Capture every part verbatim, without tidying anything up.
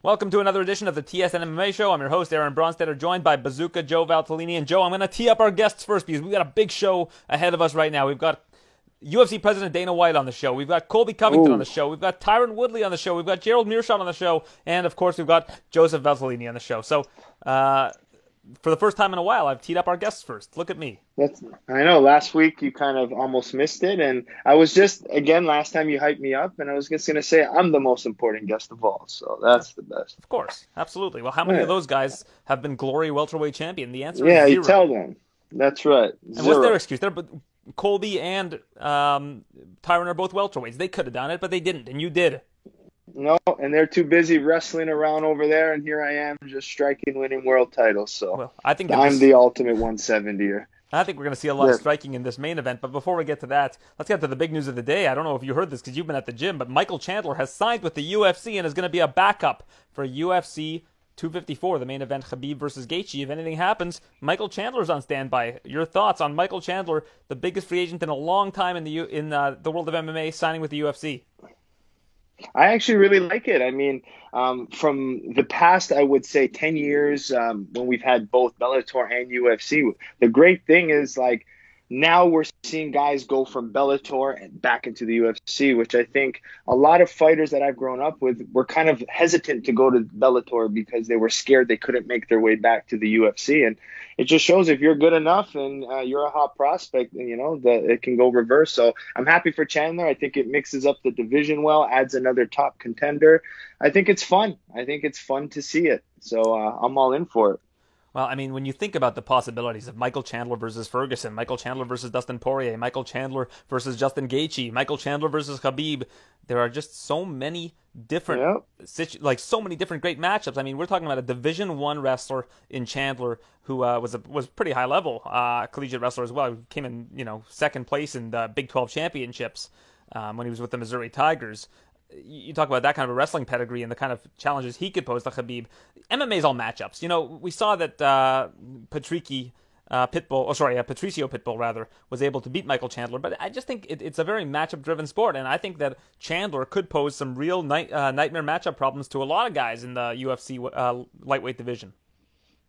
Welcome to another edition of the T S N M M A Show. I'm your host, Aaron Bronstetter, joined by Bazooka Joe Valtellini. And Joe, I'm going to tee up our guests first because we've got a big show ahead of us right now. We've got U F C President Dana White on the show. We've got Colby Covington Ooh. on the show. We've got Tyron Woodley on the show. We've got Gerald Meerschaert on the show. And, of course, we've got Joseph Valtellini on the show. So, uh, for the first time in a while, I've teed up our guests first. Look at me. That's, I know. Last week, you kind of almost missed it. And I was just, again, last time you hyped me up, and I was just going to say I'm the most important guest of all. So that's the best. Of course. Absolutely. Well, how many yeah. of those guys have been glory welterweight champion? The answer yeah, is zero. Yeah, you tell them. That's right. Zero. And what's their excuse? They're, Colby and um, Tyron are both welterweights. They could have done it, but they didn't, and you did. No, and they're too busy wrestling around over there, and here I am just striking, winning world titles. So well, I think I'm was... the ultimate one seventy-er. I think we're going to see a lot yeah. of striking in this main event. But before we get to that, let's get to the big news of the day. I don't know if you heard this because you've been at the gym, but Michael Chandler has signed with the U F C and is going to be a backup for U F C two fifty-four, the main event, Khabib versus Gaethje. If anything happens, Michael Chandler's on standby. Your thoughts on Michael Chandler, the biggest free agent in a long time in the U- in uh, the world of M M A, signing with the U F C? I actually really like it. I mean, um, from the past, I would say ten years um, when we've had both Bellator and U F C, the great thing is, like, now we're seeing guys go from Bellator and back into the U F C, which I think a lot of fighters that I've grown up with were kind of hesitant to go to Bellator because they were scared they couldn't make their way back to the U F C. And it just shows if you're good enough and uh, you're a hot prospect, you know, the, it can go reverse. So I'm happy for Chandler. I think it mixes up the division well, adds another top contender. I think it's fun. I think it's fun to see it. So uh, I'm all in for it. Well, I mean, when you think about the possibilities of Michael Chandler versus Ferguson, Michael Chandler versus Dustin Poirier, Michael Chandler versus Justin Gaethje, Michael Chandler versus Khabib, there are just so many different, yep. situ- like so many different great matchups. I mean, we're talking about a Division One wrestler in Chandler who uh, was a, was pretty high level uh, collegiate wrestler as well. He came in, you know, second place in the Big twelve championships um, when he was with the Missouri Tigers. You talk about that kind of a wrestling pedigree and the kind of challenges he could pose to Khabib. M M A is all matchups. You know, we saw that uh, Patricio uh, Pitbull, or sorry, uh, Patricio Pitbull rather, was able to beat Michael Chandler. But I just think it, it's a very matchup-driven sport, and I think that Chandler could pose some real night, uh, nightmare matchup problems to a lot of guys in the U F C uh, lightweight division.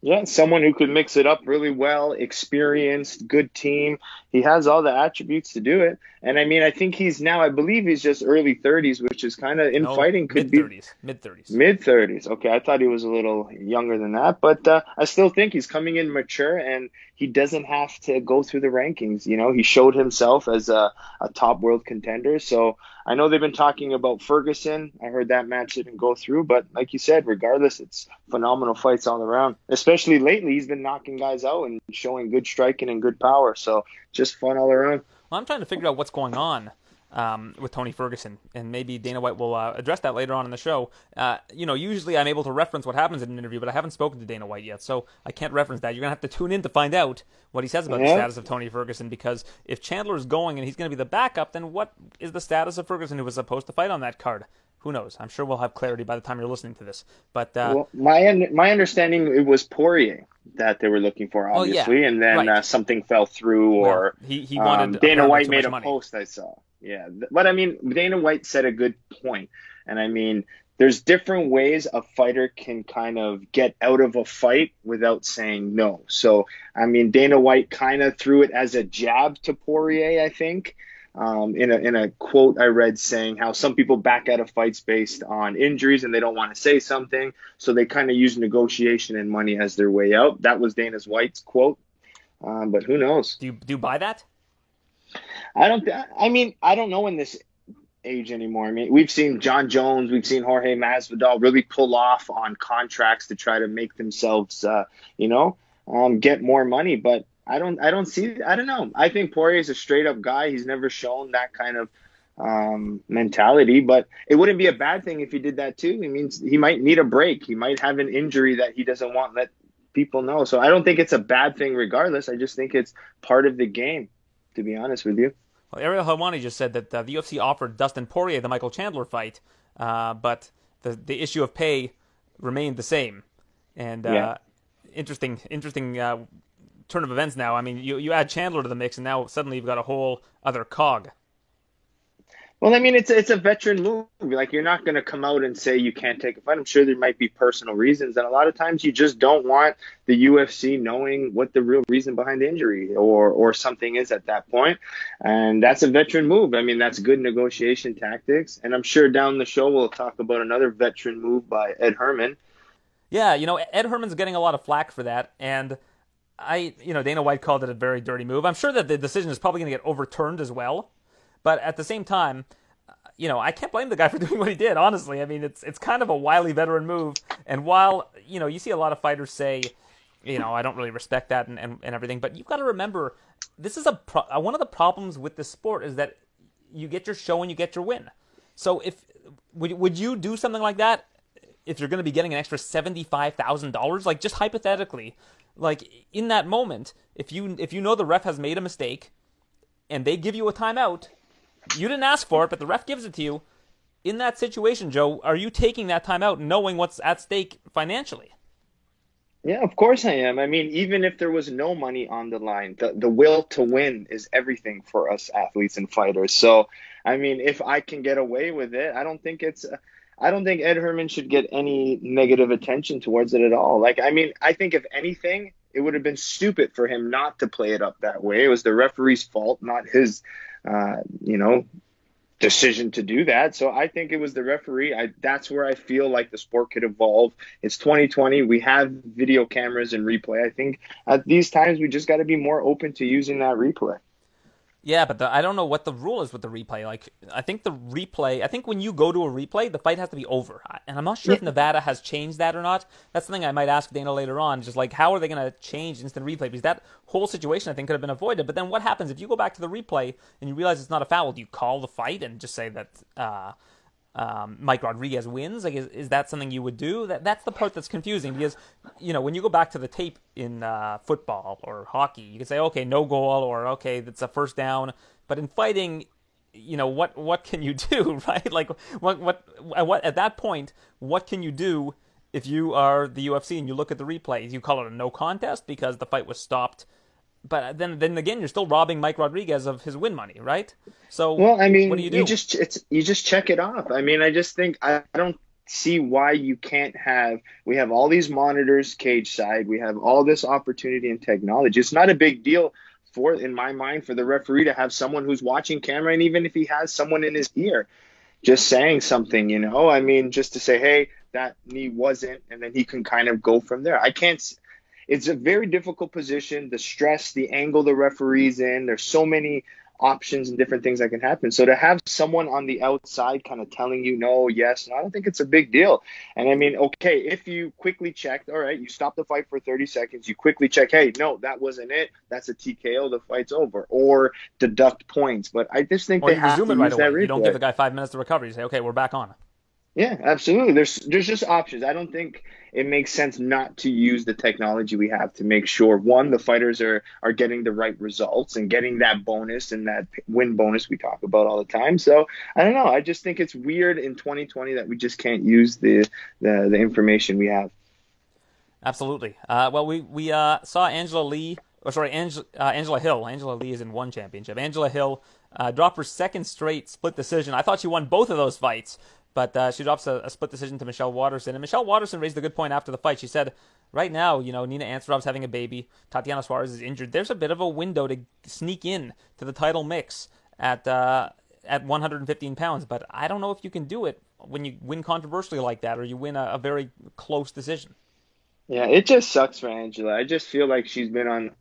Yeah, someone who could mix it up really well, experienced, good team. He has all the attributes to do it. And, I mean, I think he's now, I believe he's just early thirties, which is kind of in no, fighting. Could mid-thirties, be mid-thirties. Mid-thirties. Okay, I thought he was a little younger than that. But uh, I still think he's coming in mature, and he doesn't have to go through the rankings. You know, he showed himself as a, a top world contender. So I know they've been talking about Ferguson. I heard that match didn't go through. But like you said, regardless, it's phenomenal fights all around. Especially lately, he's been knocking guys out and showing good striking and good power. So just fun all around. Well, I'm trying to figure out what's going on um, with Tony Ferguson. And maybe Dana White will uh, address that later on in the show. Uh, you know, usually I'm able to reference what happens in an interview, but I haven't spoken to Dana White yet. So I can't reference that. You're going to have to tune in to find out what he says about yeah. the status of Tony Ferguson. Because if Chandler is going and he's going to be the backup, then what is the status of Ferguson, who was supposed to fight on that card? Who knows? I'm sure we'll have clarity by the time you're listening to this. But uh, well, my my understanding, it was Poirier that they were looking for, obviously, oh, yeah, and then right. uh, something fell through, or well, he, he wanted um, Dana White made a money. post I saw. Yeah, but I mean, Dana White said a good point, and I mean, there's different ways a fighter can kind of get out of a fight without saying no. So I mean, Dana White kind of threw it as a jab to Poirier, I think. Um, in a in a quote I read saying how some people back out of fights based on injuries and they don't want to say something, so they kind of use negotiation and money as their way out. That was Dana White's quote, um, but who knows? Do you do you buy that? I don't. Th- I mean, I don't know in this age anymore. I mean, we've seen John Jones, we've seen Jorge Masvidal really pull off on contracts to try to make themselves, uh, you know, um, get more money, but. I don't I don't see I don't know. I think Poirier is a straight up guy. He's never shown that kind of um, mentality, but it wouldn't be a bad thing if he did that too. He means he might need a break. He might have an injury that he doesn't want to let people know. So I don't think it's a bad thing regardless. I just think it's part of the game, to be honest with you. Well, Ariel Helwani just said that uh, the U F C offered Dustin Poirier the Michael Chandler fight, uh, but the the issue of pay remained the same. And uh, yeah. interesting interesting uh turn of events now. I mean, you, you add Chandler to the mix, and now suddenly you've got a whole other cog. Well, I mean, it's it's a veteran move. Like, you're not going to come out and say you can't take a fight. I'm sure there might be personal reasons, and a lot of times you just don't want the U F C knowing what the real reason behind the injury or or something is at that point. And that's a veteran move. I mean, that's good negotiation tactics. And I'm sure down the show we'll talk about another veteran move by Ed Herman. Yeah, you know, Ed Herman's getting a lot of flack for that, and I, you know, Dana White called it a very dirty move. I'm sure that the decision is probably going to get overturned as well. But at the same time, you know, I can't blame the guy for doing what he did, honestly. I mean, it's it's kind of a wily veteran move. And while, you know, you see a lot of fighters say, you know, I don't really respect that and, and, and everything. But you've got to remember, this is a pro- one of the problems with this sport is that you get your show and you get your win. So if would, would you do something like that if you're going to be getting an extra seventy-five thousand dollars? Like, just hypothetically, like in that moment, if you if you know the ref has made a mistake and they give you a timeout, you didn't ask for it, but the ref gives it to you. In that situation, Joe, are you taking that time out knowing what's at stake financially? Yeah, of course I am. I mean, even if there was no money on the line, the, the will to win is everything for us athletes and fighters. So, I mean, if I can get away with it, I don't think it's... Uh... I don't think Ed Herman should get any negative attention towards it at all. Like, I mean, I think if anything, it would have been stupid for him not to play it up that way. It was the referee's fault, not his, uh, you know, decision to do that. So I think it was the referee. I, that's where I feel like the sport could evolve. It's twenty twenty. We have video cameras and replay. I think at these times, we just got to be more open to using that replay. Yeah, but the, I don't know what the rule is with the replay. Like, I think the replay, I think when you go to a replay, the fight has to be over. And I'm not sure yeah. if Nevada has changed that or not. That's something I might ask Dana later on. Just like, how are they going to change instant replay? Because that whole situation, I think, could have been avoided. But then what happens if you go back to the replay and you realize it's not a foul? Do you call the fight and just say that uh, um, Mike Rodriguez wins? Like, is, is that something you would do? That That's the part that's confusing because, you know, when you go back to the tape in uh, football or hockey, you can say, okay, no goal, or okay, that's a first down. But in fighting, you know, what what can you do, right? Like, what what what at that point, what can you do if you are the U F C and you look at the replays? You call it a no contest because the fight was stopped. But then, then again, you're still robbing Mike Rodriguez of his win money, right? So, well, I mean, what do you do? You just it's you just check it off. I mean, I just think I don't. see why you can't have we have all these monitors cage side, we have all this opportunity and technology. It's not a big deal for in my mind for the referee to have someone who's watching camera, and even if he has someone in his ear just saying something, you know, I mean, just to say, hey, that knee wasn't, and then he can kind of go from there. I can't it's a very difficult position, the stress, the angle the referee's in, there's so many options and different things that can happen. So to have someone on the outside kind of telling you no, yes, no, I don't think it's a big deal. And I mean, okay, if you quickly checked, all right, you stop the fight for thirty seconds, you quickly check, hey, no, that wasn't it. That's a T K O. The fight's over, or deduct points. But I just think or they you have to use right that replay. You don't give the guy five minutes to recover. You say, okay, we're back on. Yeah, absolutely. There's there's just options. I don't think it makes sense not to use the technology we have to make sure, one, the fighters are, are getting the right results and getting that bonus and that win bonus we talk about all the time. So, I don't know. I just think it's weird in twenty twenty that we just can't use the the, the information we have. Absolutely. Uh, well, we, we uh, saw Angela Lee – or sorry, Ange, uh, Angela Hill. Angela Lee is in one championship. Angela Hill uh, dropped her second straight split decision. I thought she won both of those fights. But uh, she drops a, a split decision to Michelle Waterson. And Michelle Waterson raised a good point after the fight. She said, right now, you know, Nina Ansarov's having a baby. Tatiana Suarez is injured. There's a bit of a window to sneak in to the title mix at uh, at one hundred fifteen pounds. But I don't know if you can do it when you win controversially like that or you win a, a very close decision. Yeah, it just sucks for Angela. I just feel like she's been on,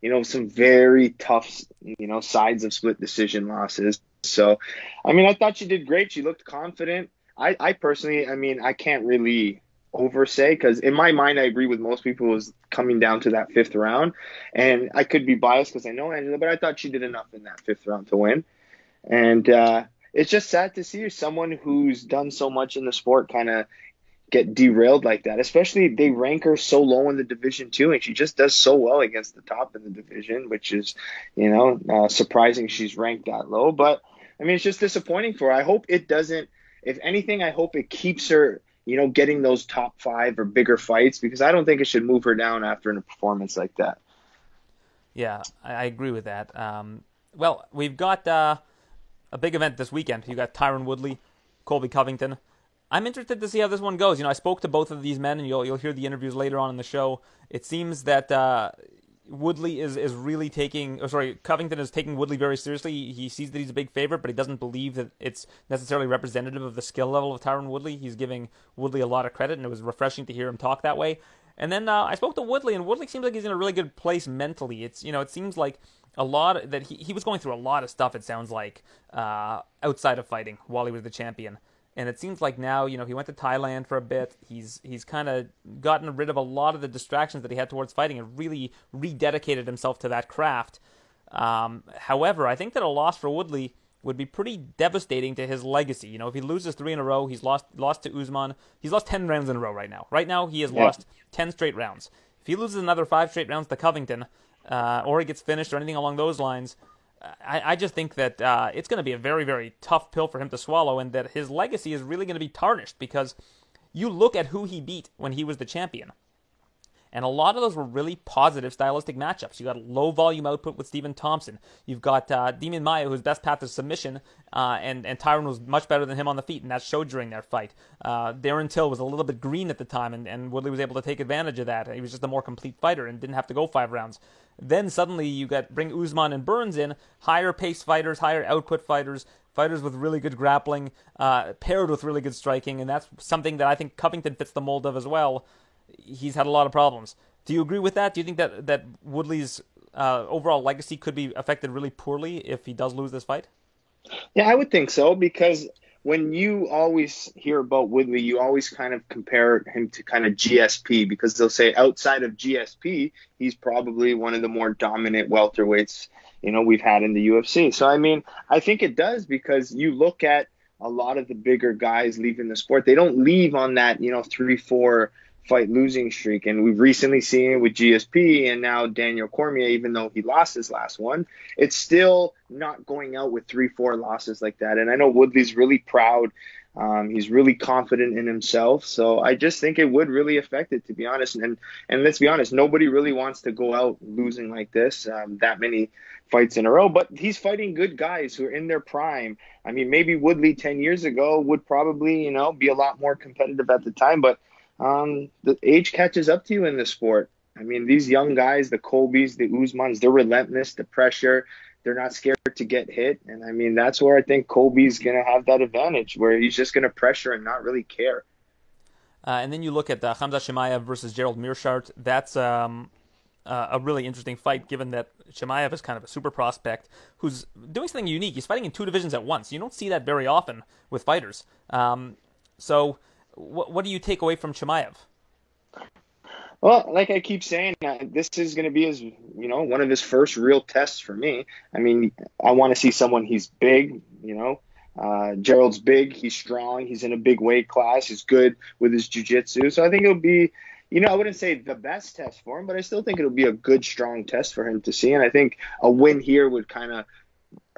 you know, some very tough, you know, sides of split decision losses. So, I mean, I thought she did great. She looked confident. I, I personally, I mean, I can't really oversay because in my mind, I agree with most people is coming down to that fifth round. And I could be biased because I know Angela, but I thought she did enough in that fifth round to win. And uh, it's just sad to see someone who's done so much in the sport kind of get derailed like that, especially they rank her so low in the division too. And she just does so well against the top in the division, which is, you know, uh, surprising she's ranked that low. But I mean, it's just disappointing for her. I hope it doesn't. If anything, I hope it keeps her, you know, getting those top five or bigger fights because I don't think it should move her down after a performance like that. Yeah, I agree with that. Um, well, we've got uh, a big event this weekend. You got Tyron Woodley, Colby Covington. I'm interested to see how this one goes. You know, I spoke to both of these men, and you'll you'll hear the interviews later on in the show. It seems that uh, Woodley is, is really taking, oh, sorry, Covington is taking Woodley very seriously. He, he sees that he's a big favorite, but he doesn't believe that it's necessarily representative of the skill level of Tyron Woodley. He's giving Woodley a lot of credit, and it was refreshing to hear him talk that way. And then uh, I spoke to Woodley, and Woodley seems like he's in a really good place mentally. It's, you know, it seems like a lot that he, he was going through a lot of stuff, it sounds like, uh, outside of fighting while he was the champion. And it seems like now, you know, he went to Thailand for a bit. He's he's kind of gotten rid of a lot of the distractions that he had towards fighting and really rededicated himself to that craft. Um, however, I think that a loss for Woodley would be pretty devastating to his legacy. You know, if he loses three in a row, he's lost lost to Usman. He's lost ten rounds in a row right now. Right now, he has yeah. lost ten straight rounds. If he loses another five straight rounds to Covington, uh, or he gets finished or anything along those lines, I, I just think that uh, it's going to be a very, very tough pill for him to swallow, and that his legacy is really going to be tarnished, because you look at who he beat when he was the champion, and a lot of those were really positive stylistic matchups. You got low volume output with Stephen Thompson. You've got uh, Demian Maia, whose best path is submission, uh, and, and Tyron was much better than him on the feet, and that showed during their fight. Uh, Darren Till was a little bit green at the time, and, and Woodley was able to take advantage of that. He was just a more complete fighter and didn't have to go five rounds. Then suddenly you got bring Usman and Burns in, higher pace fighters, higher output fighters, fighters with really good grappling, uh, paired with really good striking, and that's something that I think Covington fits the mold of as well. He's had a lot of problems. Do you agree with that? Do you think that, that Woodley's uh, overall legacy could be affected really poorly if he does lose this fight? Yeah, I would think so, because when you always hear about Woodley, you always kind of compare him to kind of G S P, because they'll say outside of G S P, he's probably one of the more dominant welterweights, you know, we've had in the U F C. So, I mean, I think it does, because you look at a lot of the bigger guys leaving the sport. They don't leave on that, you know, three, four fight losing streak. And we've recently seen it with G S P and now Daniel Cormier. Even though he lost his last one, it's still not going out with three, four losses like that. And I know Woodley's really proud. Um, he's really confident in himself. So I just think it would really affect it, to be honest. And, and let's be honest, nobody really wants to go out losing like this, um, that many fights in a row, but he's fighting good guys who are in their prime. I mean, maybe Woodley ten years ago would probably, you know, be a lot more competitive at the time, but Um, the age catches up to you in the sport. I mean, these young guys, the Colbys, the Usmans, they're relentless, the pressure, they're not scared to get hit. And I mean, that's where I think Colby's going to have that advantage, where he's just going to pressure and not really care. Uh, and then you look at uh, Khamzat Chimaev versus Gerald Meerschaert. That's um, uh, a really interesting fight, given that Chimaev is kind of a super prospect who's doing something unique. He's fighting in two divisions at once. You don't see that very often with fighters. Um, so... What what do you take away from Chimaev? Well, like I keep saying, uh, this is going to be his, you know, one of his first real tests for me. I mean, I want to see someone. He's big, you know. Uh, Gerald's big. He's strong. He's in a big weight class. He's good with his jiu-jitsu. So I think it'll be, you know, I wouldn't say the best test for him, but I still think it'll be a good, strong test for him to see. And I think a win here would kind of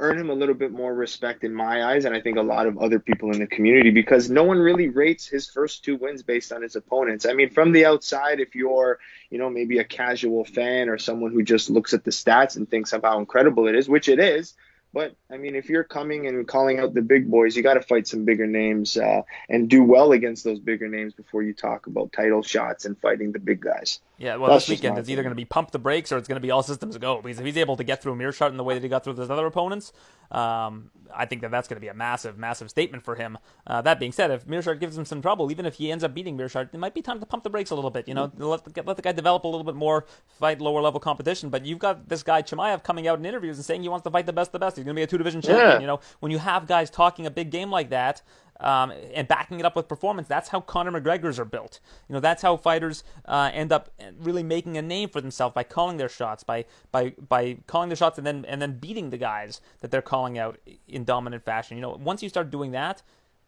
earn him a little bit more respect in my eyes, and I think a lot of other people in the community, because no one really rates his first two wins based on his opponents. I mean, from the outside, if you're, you know, maybe a casual fan or someone who just looks at the stats and thinks of how incredible it is, which it is, but, I mean, if you're coming and calling out the big boys, you got to fight some bigger names uh, and do well against those bigger names before you talk about title shots and fighting the big guys. Yeah, well, That's this weekend it's either going to be pump the brakes or it's going to be all systems go, because if he's able to get through Meerschaert in the way that he got through those other opponents, um, I think that that's going to be a massive, massive statement for him. Uh, that being said, if Meerschaert gives him some trouble, even if he ends up beating Meerschaert, it might be time to pump the brakes a little bit, you know, mm-hmm. let, the, let the guy develop a little bit more, fight lower-level competition. But you've got this guy, Chimaev, coming out in interviews and saying he wants to fight the best of the best. He's going to be a two-division champion. Yeah. You know, when you have guys talking a big game like that, Um, and backing it up with performance, that's how Conor McGregor's are built. You know, that's how fighters uh, end up really making a name for themselves, by calling their shots, by by by calling their shots and then and then beating the guys that they're calling out in dominant fashion. You know, once you start doing that,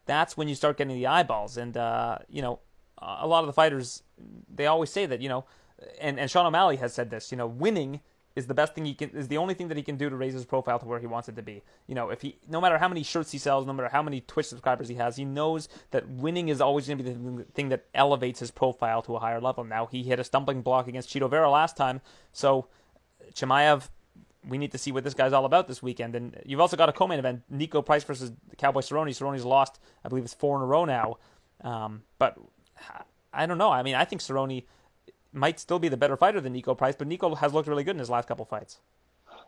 that's when you start getting the eyeballs. And uh, you know, a lot of the fighters, they always say that. You know, and and Sean O'Malley has said this. You know, winning is the best thing he can, is the only thing that he can do to raise his profile to where he wants it to be. You know, if he, no matter how many shirts he sells, no matter how many Twitch subscribers he has, he knows that winning is always going to be the thing that elevates his profile to a higher level. Now, he hit a stumbling block against Chito Vera last time, so Chimaev we need to see what this guy's all about this weekend. And you've also got a co-main event, Nico Price versus Cowboy Cerrone. Cerrone's lost, I believe it's four in a row now. Um, but I don't know. I mean, I think Cerrone might still be the better fighter than Nico Price, but Nico has looked really good in his last couple fights.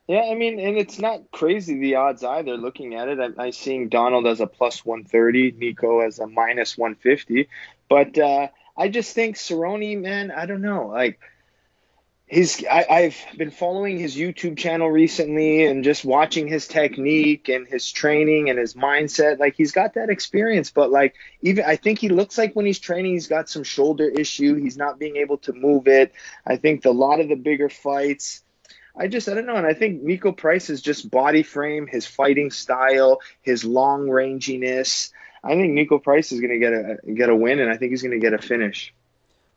Yeah, I mean, and it's not crazy, the odds either. Looking at it, I'm, I'm seeing Donald as a plus one thirty, Nico as a minus one fifty. But uh, I just think Cerrone, man, I don't know. Like, his, I, I've been following his YouTube channel recently and just watching his technique and his training and his mindset. Like, he's got that experience, but like, even I think he looks like when he's training, he's got some shoulder issue. He's not being able to move it. I think a lot of the bigger fights, I just, I don't know. And I think Nico Price's just body frame, his fighting style, his long ranginess. I think Nico Price is going to get a get a win, and I think he's going to get a finish.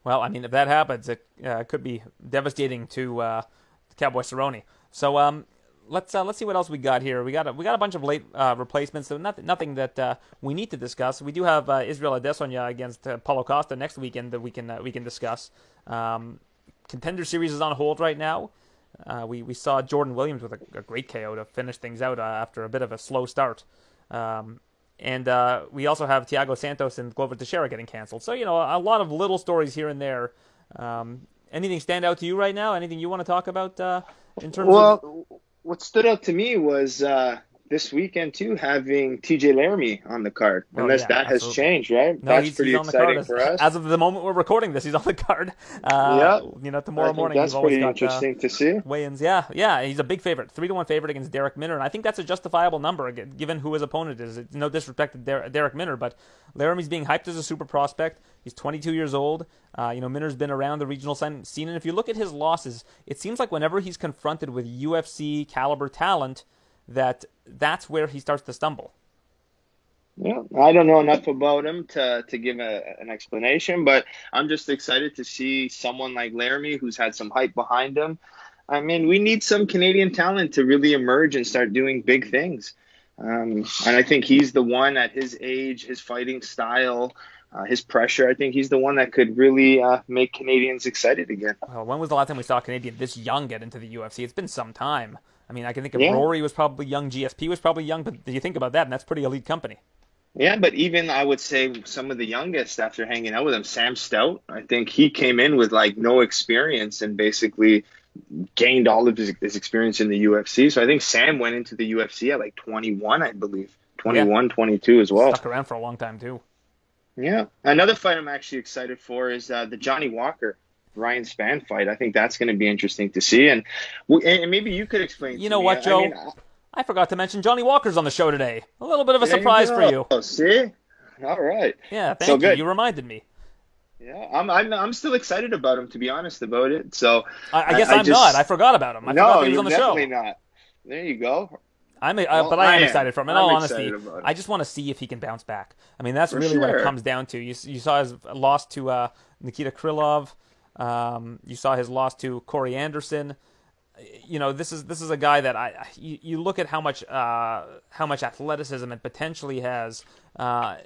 Well, I mean, if that happens, it uh, could be devastating to uh, Cowboy Cerrone. So um, let's uh, let's see what else we got here. We got a, we got a bunch of late uh, replacements, so nothing nothing that uh, we need to discuss. We do have uh, Israel Adesanya against uh, Paulo Costa next weekend that we can uh, we can discuss. Um, Contender Series is on hold right now. Uh, we we saw Jordan Williams with a, a great K O to finish things out uh, after a bit of a slow start. Um, And uh, we also have Thiago Santos and Glover Teixeira getting canceled. So, you know, a lot of little stories here and there. Um, anything stand out to you right now? Anything you want to talk about uh, in terms well, of... Well, what stood out to me was uh, this weekend, too, having T J Laramie on the card. Oh, Unless yeah, that absolutely. has changed, right? No, That's he's, pretty he's on the exciting card as, for us. As of the moment we're recording this, he's on the card. Uh, yeah. You know, tomorrow morning. That's pretty got, interesting uh, to see. Weigh-ins, yeah. Yeah, he's a big favorite. three to one favorite against Derek Minner. And I think that's a justifiable number, given who his opponent is. It's no disrespect to Der- Derek Minner, but Laramie's being hyped as a super prospect. He's twenty-two years old. Uh, you know, Minner's been around the regional scene. And if you look at his losses, it seems like whenever he's confronted with U F C caliber talent, that that's where he starts to stumble. Yeah, I don't know enough about him to, to give a, an explanation, but I'm just excited to see someone like Laramie who's had some hype behind him. I mean, we need some Canadian talent to really emerge and start doing big things. Um, and I think he's the one at his age, his fighting style, uh, his pressure. I think he's the one that could really uh, make Canadians excited again. Well, when was the last time we saw a Canadian this young get into the U F C? It's been some time. I mean, I can think of yeah. Rory was probably young, G S P was probably young, but you think about that, and that's pretty elite company. Yeah, but even I would say some of the youngest after hanging out with him, Sam Stout, I think he came in with like no experience and basically gained all of his, his experience in the U F C. So I think Sam went into the U F C at like twenty-one, I believe, twenty-one, yeah. twenty-two as well. Stuck around for a long time too. Yeah. Another fight I'm actually excited for is uh, the Johnny Walker Ryan Spann fight. I think that's going to be interesting to see, and, we, and maybe you could explain. You know what, Joe? I, mean, I... I forgot to mention Johnny Walker's on the show today. A little bit of a there surprise you for you. Oh, see? All right. Yeah, thank so you. Good. You reminded me. Yeah, I'm, I'm. I'm still excited about him, to be honest about it. So I, I guess I, I'm I just... not. I forgot about him. I no, forgot he was on the definitely show. Not. There you go. I'm, a, well, but I am, I am excited for him. In I'm all honesty, I just want to see if he can bounce back. I mean, that's for really sure. what it comes down to. You, you saw his loss to uh, Nikita Krylov. Um, you saw his loss to Corey Anderson. You know, this is this is a guy that I you, you look at how much uh, how much athleticism it potentially has. Uh,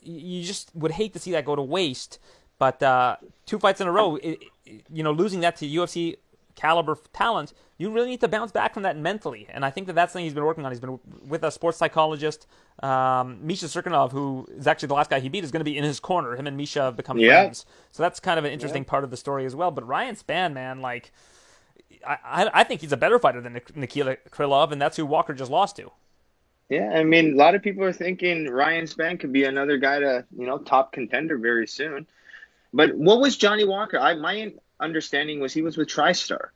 you, you just would hate to see that go to waste. But uh, two fights in a row, it, it, you know, losing that to U F C caliber talent, you really need to bounce back from that mentally. And I think that that's something he's been working on. He's been with a sports psychologist, um, Misha Cirkunov, who is actually the last guy he beat, is going to be in his corner. Him and Misha have become yeah. friends. So that's kind of an interesting yeah. part of the story as well. But Ryan Spann, man, like, I, I, I think he's a better fighter than Nikita Krylov, and that's who Walker just lost to. Yeah, I mean, a lot of people are thinking Ryan Spann could be another guy to, you know, top contender very soon. But what was Johnny Walker? I my understanding was he was with TriStar.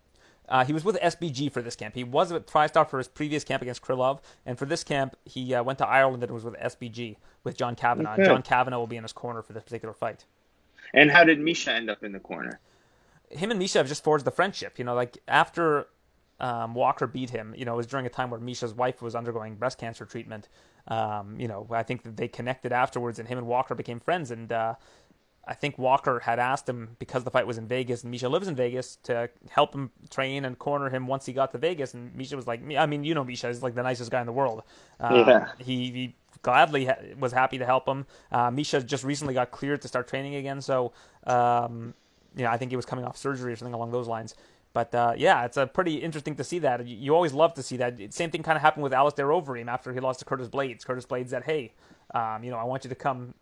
Uh, he was with S B G for this camp. He was with TriStar for his previous camp against Krylov, and for this camp, he uh, went to Ireland and was with S B G with John Kavanaugh. Okay. And John Kavanaugh will be in his corner for this particular fight. And how did Misha end up in the corner? Him and Misha have just forged the friendship. You know, like after um, Walker beat him, you know, it was during a time where Misha's wife was undergoing breast cancer treatment. Um, you know, I think that they connected afterwards, and him and Walker became friends, and uh, I think Walker had asked him, because the fight was in Vegas and Misha lives in Vegas, to help him train and corner him once he got to Vegas. And Misha was like, I mean, you know, Misha is like the nicest guy in the world. Uh, yeah. He, he gladly ha- was happy to help him. Uh, Misha just recently got cleared to start training again. So, um, you know, I think he was coming off surgery or something along those lines. But, uh, yeah, it's a pretty interesting to see that. You always love to see that. Same thing kind of happened with Alistair Overeem after he lost to Curtis Blades. Curtis Blades said, hey, um, you know, I want you to come,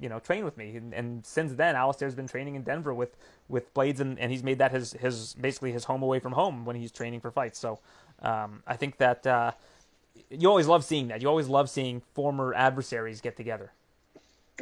you know, train with me. And, and since then, Alistair's been training in Denver with, with Blades, and, and he's made that his, his basically his home away from home when he's training for fights. So um, I think that uh, you always love seeing that. You always love seeing former adversaries get together.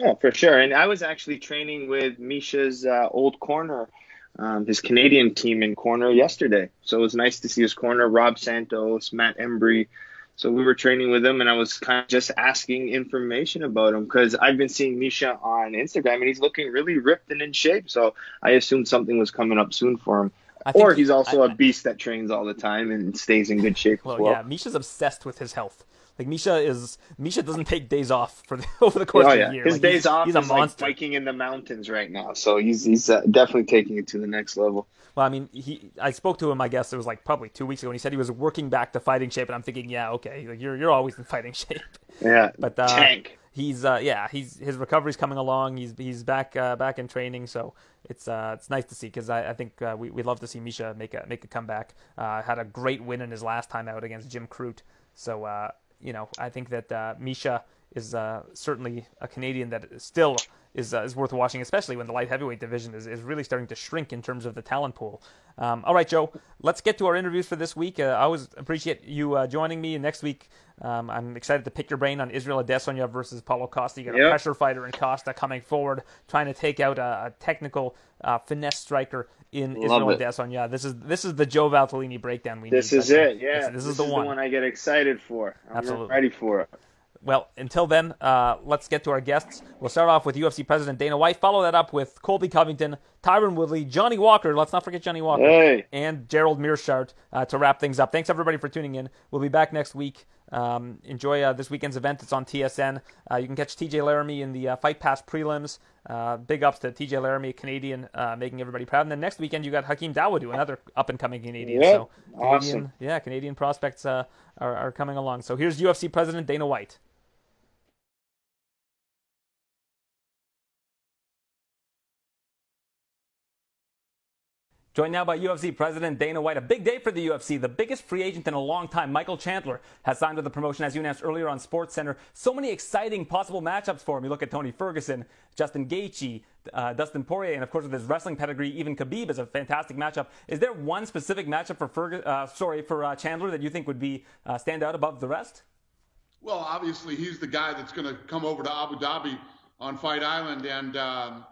Yeah, for sure. And I was actually training with Misha's uh, old corner, Um, his Canadian team in corner yesterday. So it was nice to see his corner, Rob Santos, Matt Embry. So we were training with him, and I was kind of just asking information about him because I've been seeing Misha on Instagram, and he's looking really ripped and in shape. So I assumed something was coming up soon for him. Or he's also I, I, a beast that trains all the time and stays in good shape well, as well. Yeah, Misha's obsessed with his health. Like, Misha is Misha doesn't take days off for the, over the course oh, yeah. of the year. His like days he's, off he's a is monster. Like biking in the mountains right now, so he's he's uh, definitely taking it to the next level. Well, I mean, he I spoke to him, I guess, it was like probably two weeks ago, and he said he was working back to fighting shape, and I'm thinking, yeah, okay, like you're you're always in fighting shape. Yeah, but uh, tank. He's uh, yeah, he's his recovery's coming along. He's he's back uh, back in training, so it's uh, it's nice to see because I, I think uh, we we love to see Misha make a make a comeback. Uh, had a great win in his last time out against Jim Crute, so. Uh, You know, I think that uh, Misha is uh, certainly a Canadian that still is uh, is worth watching, especially when the light heavyweight division is, is really starting to shrink in terms of the talent pool. Um, all right, Joe, let's get to our interviews for this week. Uh, I always appreciate you uh, joining me. Next week, um, I'm excited to pick your brain on Israel Adesanya versus Paulo Costa. You got yep. a pressure fighter in Costa coming forward, trying to take out a, a technical uh, finesse striker in Love Israel Adesanya. This is this is the Joe Valtellini breakdown we this need. This is it, yeah. This, this, this is, is the, one. the one I get excited for. I'm Absolutely. ready for it. Well, until then, uh, let's get to our guests. We'll start off with U F C President Dana White. Follow that up with Colby Covington, Tyron Woodley, Johnny Walker. Let's not forget Johnny Walker. Hey. And Gerald Meerschaert uh, to wrap things up. Thanks, everybody, for tuning in. We'll be back next week. Um, enjoy uh, this weekend's event. It's on T S N. Uh, you can catch T J Laramie in the uh, Fight Pass prelims. Uh, big ups to T J Laramie, Canadian, uh, making everybody proud. And then next weekend you got Hakeem Dawodu, another up-and-coming Canadian. Yep. So Canadian, awesome. Yeah, Canadian prospects uh, are, are coming along. So here's U F C President Dana White. Joined now by U F C President Dana White. A big day for the U F C. The biggest free agent in a long time, Michael Chandler, has signed with the promotion, as you announced earlier on SportsCenter. So many exciting possible matchups for him. You look at Tony Ferguson, Justin Gaethje, uh, Dustin Poirier, and of course with his wrestling pedigree, even Khabib is a fantastic matchup. Is there one specific matchup for Ferg- uh, sorry, for uh, Chandler that you think would be uh, stand out above the rest? Well, obviously he's the guy that's going to come over to Abu Dhabi on Fight Island and, um,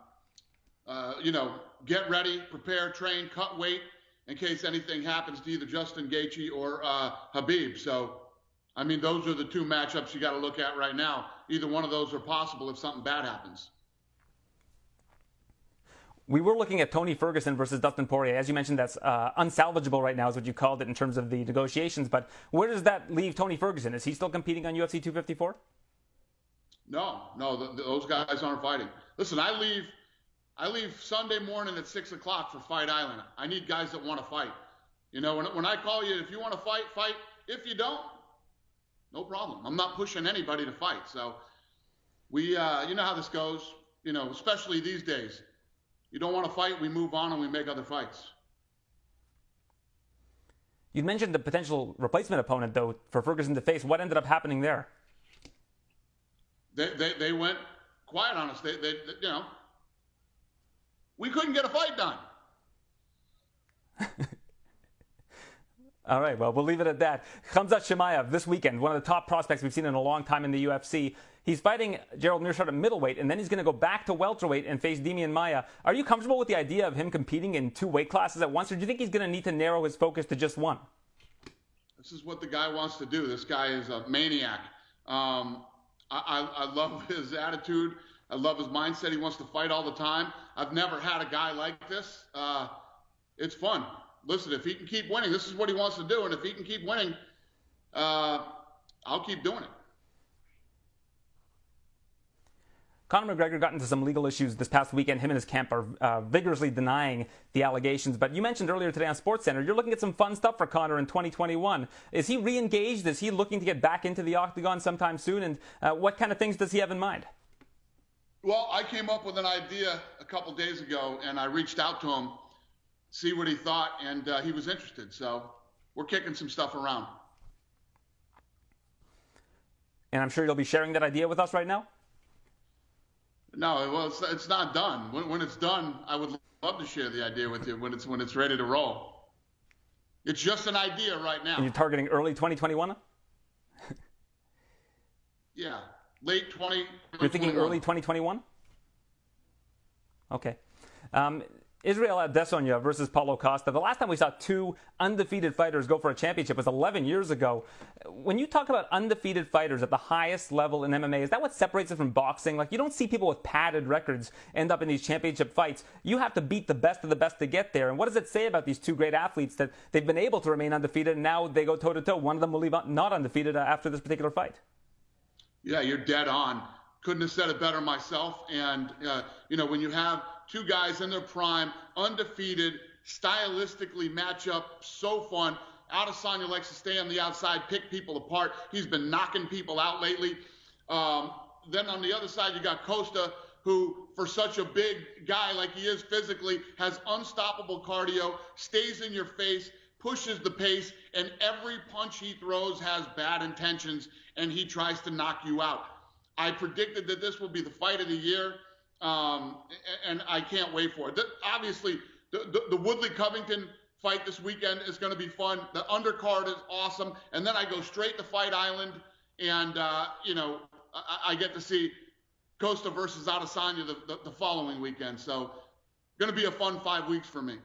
uh, you know, get ready, prepare, train, cut weight in case anything happens to either Justin Gaethje or uh, Khabib. So, I mean, those are the two matchups you got to look at right now. Either one of those are possible if something bad happens. We were looking at Tony Ferguson versus Dustin Poirier. As you mentioned, that's uh, unsalvageable right now is what you called it in terms of the negotiations. But where does that leave Tony Ferguson? Is he still competing on U F C two fifty-four? No, no, th- th- those guys aren't fighting. Listen, I leave... I leave Sunday morning at six o'clock for Fight Island. I need guys that want to fight. You know, when, when I call you, if you want to fight, fight. If you don't, no problem. I'm not pushing anybody to fight. So we, uh, you know how this goes, you know, especially these days. You don't want to fight, we move on and we make other fights. You mentioned the potential replacement opponent, though, for Ferguson to face. What ended up happening there? They they, they went quiet on us. They, they, they you know. We couldn't get a fight done. All right, well, we'll leave it at that. Khamzat Chimaev this weekend, one of the top prospects we've seen in a long time in the U F C. He's fighting Gerald Meerschaert at middleweight, and then he's going to go back to welterweight and face Demian Maia. Are you comfortable with the idea of him competing in two weight classes at once, or do you think he's going to need to narrow his focus to just one? This is what the guy wants to do. This guy is a maniac. Um, I, I, I love his attitude. I love his mindset. He wants to fight all the time. I've never had a guy like this. Uh, it's fun. Listen, if he can keep winning, this is what he wants to do. And if he can keep winning, uh, I'll keep doing it. Conor McGregor got into some legal issues this past weekend. Him and his camp are uh, vigorously denying the allegations. But you mentioned earlier today on SportsCenter, you're looking at some fun stuff for Conor in twenty twenty-one. Is he re-engaged? Is he looking to get back into the octagon sometime soon? And uh, what kind of things does he have in mind? Well, I came up with an idea a couple days ago, and I reached out to him, see what he thought, and uh, he was interested. So we're kicking some stuff around. And I'm sure you'll be sharing that idea with us right now? No, well, it's, it's not done. When, when it's done, I would love to share the idea with you when it's when it's ready to roll. It's just an idea right now. Are you targeting early twenty twenty-one? Yeah, late twenty. You're thinking early twenty twenty-one? Okay. Um, Israel Adesanya versus Paulo Costa. The last time we saw two undefeated fighters go for a championship was eleven years ago. When you talk about undefeated fighters at the highest level in M M A, is that what separates it from boxing? Like, you don't see people with padded records end up in these championship fights. You have to beat the best of the best to get there. And what does it say about these two great athletes that they've been able to remain undefeated, and now they go toe-to-toe? One of them will leave not undefeated after this particular fight. Yeah, you're dead on. Couldn't have said it better myself. And, uh, you know, when you have two guys in their prime, undefeated, stylistically match up, so fun. Adesanya likes to stay on the outside, pick people apart. He's been knocking people out lately. Um, then on the other side, you got Costa, who, for such a big guy like he is physically, has unstoppable cardio, stays in your face, pushes the pace, and every punch he throws has bad intentions, and he tries to knock you out. I predicted that this will be the fight of the year. Um, and I can't wait for it. The, obviously, the, the, the Woodley-Covington fight this weekend is going to be fun. The undercard is awesome. And then I go straight to Fight Island, and, uh, you know, I, I get to see Costa versus Adesanya the, the, the following weekend. So going to be a fun five weeks for me.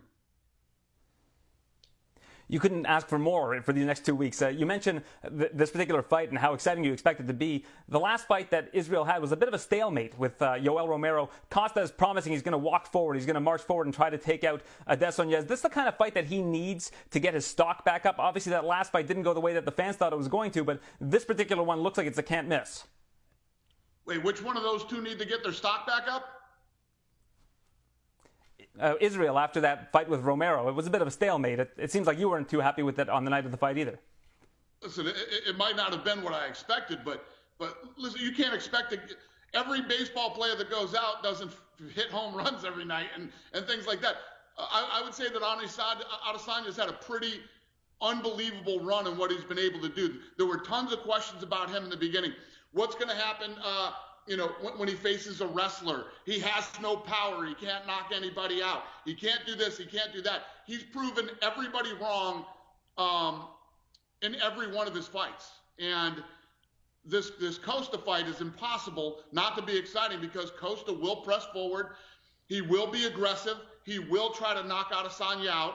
You couldn't ask for more for these next two weeks. Uh, you mentioned th- this particular fight and how exciting you expect it to be. The last fight that Israel had was a bit of a stalemate with uh, Yoel Romero. Costa is promising he's going to walk forward. He's going to march forward and try to take out Adesanya. Is this the kind of fight that he needs to get his stock back up? Obviously, that last fight didn't go the way that the fans thought it was going to, but this particular one looks like it's a can't miss. Wait, which one of those two need to get their stock back up? Uh, Israel after that fight with Romero. It was a bit of a stalemate. It, it seems like you weren't too happy with it on the night of the fight either. Listen, it, it might not have been what I expected, but but listen, you can't expect to, every baseball player that goes out doesn't hit home runs every night and, and things like that. I, I would say that Adesanya's had a pretty unbelievable run in what he's been able to do. There were tons of questions about him in the beginning. What's going to happen uh, you know, when he faces a wrestler? He has no power. He can't knock anybody out. He can't do this. He can't do that. He's proven everybody wrong um, in every one of his fights. And this this Costa fight is impossible not to be exciting because Costa will press forward. He will be aggressive. He will try to knock Adesanya out.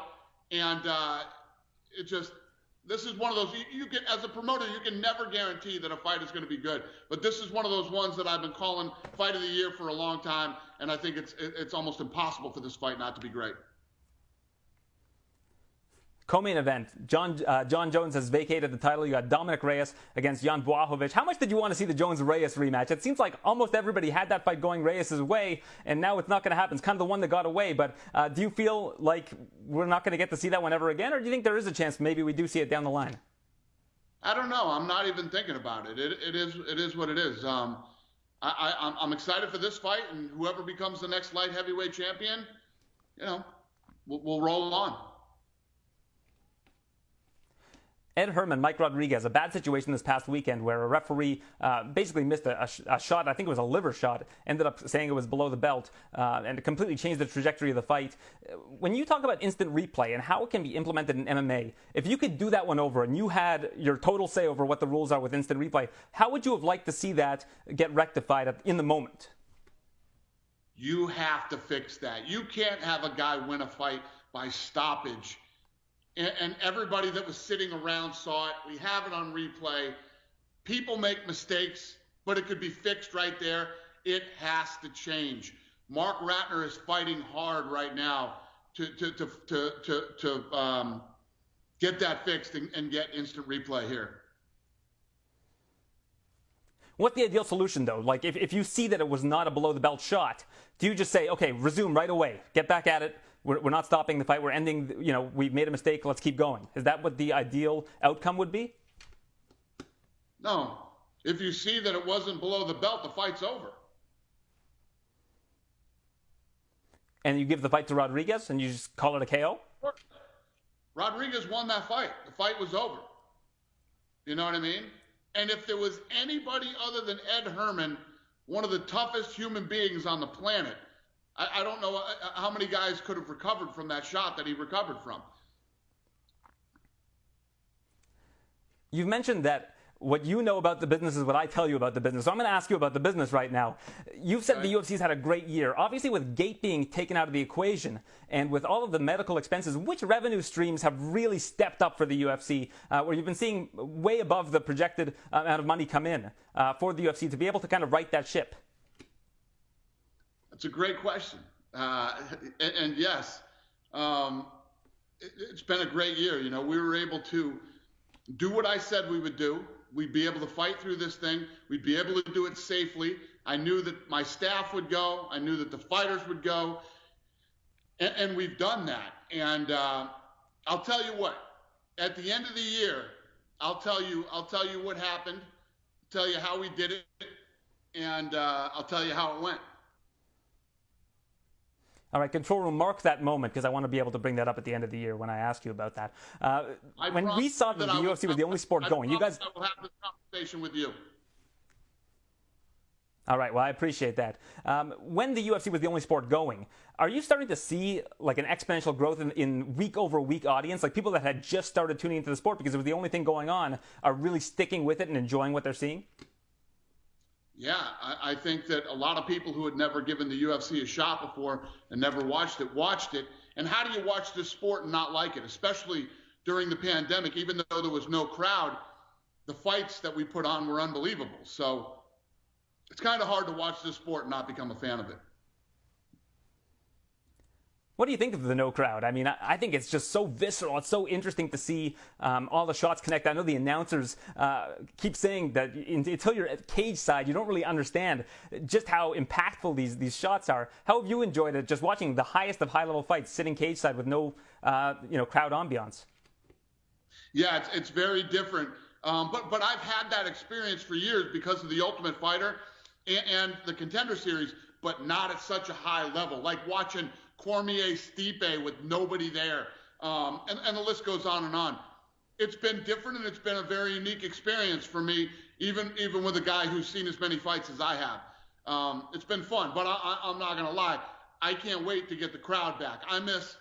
And uh, it just... This is one of those, you, you can, as a promoter, you can never guarantee that a fight is going to be good. But this is one of those ones that I've been calling fight of the year for a long time, and I think it's it's almost impossible for this fight not to be great. Co-main event, John uh, John Jones has vacated the title. You got Dominic Reyes against Jan Błachowicz. How much did you want to see the Jones-Reyes rematch? It seems like almost everybody had that fight going Reyes' way, and now it's not going to happen. It's kind of the one that got away, but uh, do you feel like we're not going to get to see that one ever again, or do you think there is a chance maybe we do see it down the line? I don't know. I'm not even thinking about it. It, it, is, it is what it is. Um, I, I, I'm excited for this fight, and whoever becomes the next light heavyweight champion, you know, we'll, we'll roll on. Ed Herman, Mike Rodriguez, a bad situation this past weekend where a referee uh, basically missed a, a, sh- a shot, I think it was a liver shot, ended up saying it was below the belt, uh, and it completely changed the trajectory of the fight. When you talk about instant replay and how it can be implemented in M M A, if you could do that one over and you had your total say over what the rules are with instant replay, how would you have liked to see that get rectified in the moment? You have to fix that. You can't have a guy win a fight by stoppage. And everybody that was sitting around saw it. We have it on replay. People make mistakes, but it could be fixed right there. It has to change. Mark Ratner is fighting hard right now to to to to to, to um, get that fixed and, and get instant replay here. What's the ideal solution, though? Like, if, if you see that it was not a below-the-belt shot, do you just say, okay, resume right away, get back at it, we're not stopping the fight. We're ending, you know, we've made a mistake. Let's keep going. Is that what the ideal outcome would be? No. If you see that it wasn't below the belt, the fight's over. and you give the fight to Rodriguez and you just call it a K O? Sure. Rodriguez won that fight. The fight was over. You know what I mean? And if there was anybody other than Ed Herman, one of the toughest human beings on the planet, I, I don't know how many guys could have recovered from that shot that he recovered from. You've mentioned that what you know about the business is what I tell you about the business. So I'm going to ask you about the business right now. You've said the U F C's had a great year. Obviously, with Gate being taken out of the equation and with all of the medical expenses, which revenue streams have really stepped up for the U F C, uh, where you've been seeing way above the projected amount of money come in uh, for the U F C to be able to kind of right that ship? That's a great question. Uh, and, and yes, um, it, it's been a great year. You know, we were able to do what I said we would do. We'd be able to fight through this thing. We'd be able to do it safely. I knew that my staff would go. I knew that the fighters would go. And, and we've done that. And uh, I'll tell you what, at the end of the year, I'll tell you, I'll tell you what happened, tell you how we did it, and uh, I'll tell you how it went. All right, control room, mark that moment, because I want to be able to bring that up at the end of the year when I ask you about that. Uh, when we saw that, that the U F C was the only sport I going, you guys... I will have this conversation with you. All right, well, I appreciate that. Um, when the U F C was the only sport going, are you starting to see like an exponential growth in, in week-over-week audience? Like people that had just started tuning into the sport because it was the only thing going on are really sticking with it and enjoying what they're seeing? Yeah, I, I think that a lot of people who had never given the U F C a shot before and never watched it, watched it. And how do you watch this sport and not like it, especially during the pandemic? Even though there was no crowd, the fights that we put on were unbelievable. So it's kind of hard to watch this sport and not become a fan of it. What do you think of the no crowd? I mean, I think it's just so visceral. It's so interesting to see um, all the shots connect. I know the announcers uh, keep saying that in, until you're at cage side, you don't really understand just how impactful these, these shots are. How have you enjoyed it, just watching the highest of high-level fights sitting cage side with no uh, you know, crowd ambiance? Yeah, it's, it's very different. Um, but, but I've had that experience for years because of The Ultimate Fighter and, and the Contender Series, but not at such a high level. Like watching Cormier Stipe with nobody there, um, and, and the list goes on and on. It's been different, and it's been a very unique experience for me, even even with a guy who's seen as many fights as I have. Um, it's been fun, but I, I, I'm not going to lie. I can't wait to get the crowd back. I miss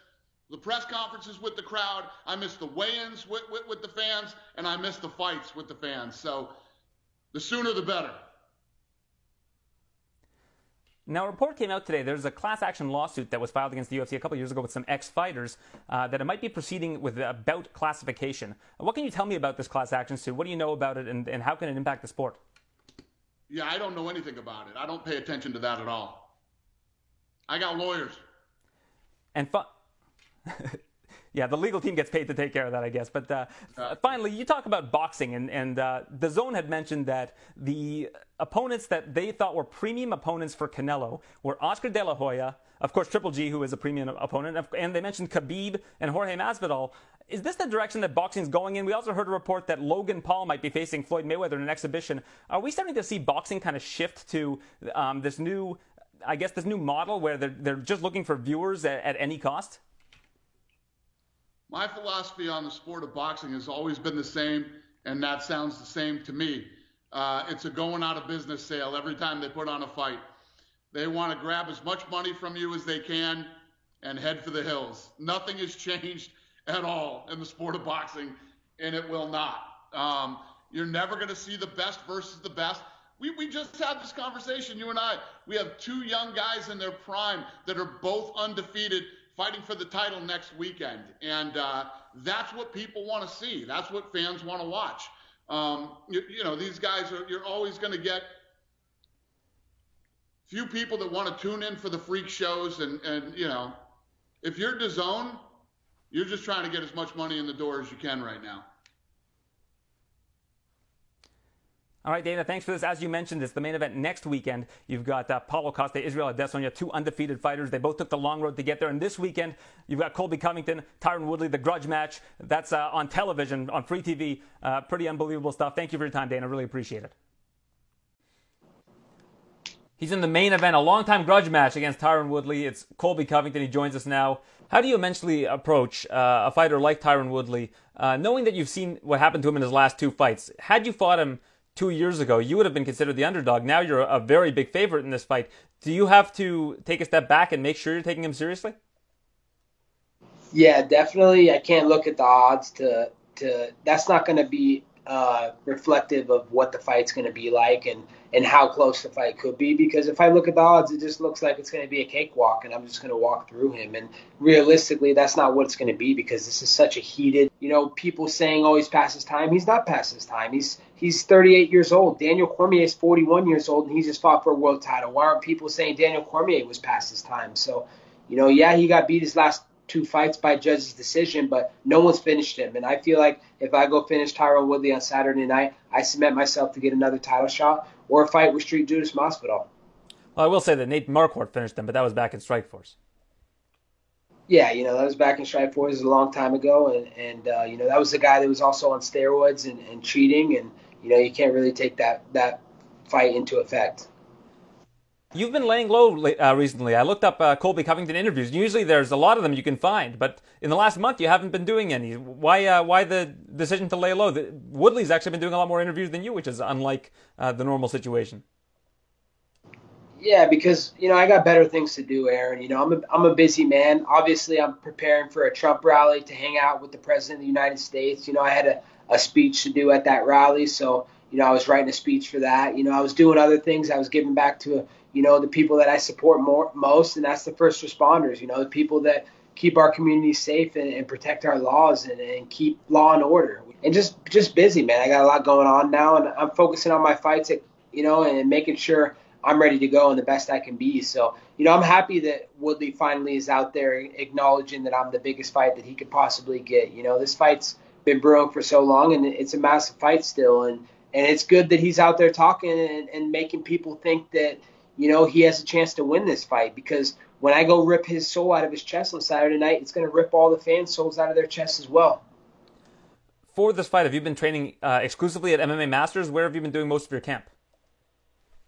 the press conferences with the crowd. I miss the weigh-ins with, with, with the fans, and I miss the fights with the fans. So the sooner the better. Now, a report came out today. There's a class action lawsuit that was filed against the U F C a couple years ago with some ex-fighters uh, that it might be proceeding with a bout classification. What can you tell me about this class action suit? What do you know about it, and, and how can it impact the sport? Yeah, I don't know anything about it. I don't pay attention to that at all. I got lawyers. And fu- Yeah, the legal team gets paid to take care of that, I guess. But uh, uh, finally, you talk about boxing, and, and uh, The Zone had mentioned that the opponents that they thought were premium opponents for Canelo were Oscar De La Hoya, of course, Triple G, who is a premium opponent, and they mentioned Khabib and Jorge Masvidal. Is this the direction that boxing is going in? We also heard a report that Logan Paul might be facing Floyd Mayweather in an exhibition. Are we starting to see boxing kind of shift to um, this new, I guess, this new model where they're, they're just looking for viewers at, at any cost? My philosophy on the sport of boxing has always been the same, and that sounds the same to me. Uh, it's a going out of business sale every time they put on a fight. They want to grab as much money from you as they can and head for the hills. Nothing has changed at all in the sport of boxing, and it will not. Um, you're never going to see the best versus the best. We, we just had this conversation, you and I. We have two young guys in their prime that are both undefeated, fighting for the title next weekend. And uh, that's what people want to see. That's what fans want to watch. Um, you, you know, these guys are, you're always going to get few people that want to tune in for the freak shows. And, and, you know, if you're D A Z N, you're just trying to get as much money in the door as you can right now. All right, Dana, thanks for this. As you mentioned, it's the main event next weekend. You've got uh, Paulo Costa, Israel Adesanya, two undefeated fighters. They both took the long road to get there. And this weekend, you've got Colby Covington, Tyron Woodley, the grudge match. That's uh, on television, on free T V. Uh, pretty unbelievable stuff. Thank you for your time, Dana. Really appreciate it. He's in the main event, a long-time grudge match against Tyron Woodley. It's Colby Covington. He joins us now. How do you mentally approach uh, a fighter like Tyron Woodley, uh, knowing that you've seen what happened to him in his last two fights? Had you fought him two years ago, you would have been considered the underdog. Now you're a very big favorite in this fight. Do you have to take a step back and make sure you're taking him seriously? Yeah, definitely. I can't look at the odds to to. That's not going to be uh, reflective of what the fight's going to be like and and how close the fight could be, because if I look at the odds, it just looks like it's going to be a cakewalk and I'm just going to walk through him. And realistically, that's not what it's going to be, because this is such a heated, you know, people saying, oh, he's past his time. He's not past his time. He's he's thirty-eight years old. Daniel Cormier is forty-one years old, and he just fought for a world title. Why aren't people saying Daniel Cormier was past his time? So, you know, yeah, he got beat his last two fights by judge's decision, but no one's finished him. And I feel like if I go finish Tyron Woodley on Saturday night, I cement myself to get another title shot or a fight with Street Judas Masvidal. Well, I will say that Nate Marquardt finished him, but that was back in Strikeforce. Yeah, you know, that was back in Strikeforce a long time ago, and, and uh, you know, that was the guy that was also on steroids and, and cheating, and, you know, you can't really take that, that fight into effect. You've been laying low uh, recently. I looked up uh, Colby Covington interviews. Usually there's a lot of them you can find, but in the last month you haven't been doing any. Why uh, why the decision to lay low? The, Woodley's actually been doing a lot more interviews than you, which is unlike uh, the normal situation. Yeah, because, you know, I got better things to do, Aaron. You know, I'm a, I'm a busy man. Obviously, I'm preparing for a Trump rally to hang out with the President of the United States. You know, I had a, a speech to do at that rally, so, you know, I was writing a speech for that. You know, I was doing other things. I was giving back to a you know, the people that I support more, most, and that's the first responders, you know, the people that keep our community safe and, and protect our laws and, and keep law and order. And just just busy, man. I got a lot going on now, and I'm focusing on my fights, at, you know, and making sure I'm ready to go and the best I can be. So, you know, I'm happy that Woodley finally is out there acknowledging that I'm the biggest fight that he could possibly get. You know, this fight's been brewing for so long, and it's a massive fight still. And, and it's good that he's out there talking and, and making people think that, you know, he has a chance to win this fight, because when I go rip his soul out of his chest on Saturday night, it's going to rip all the fans' souls out of their chests as well. For this fight, have you been training uh, exclusively at M M A Masters? Where have you been doing most of your camp?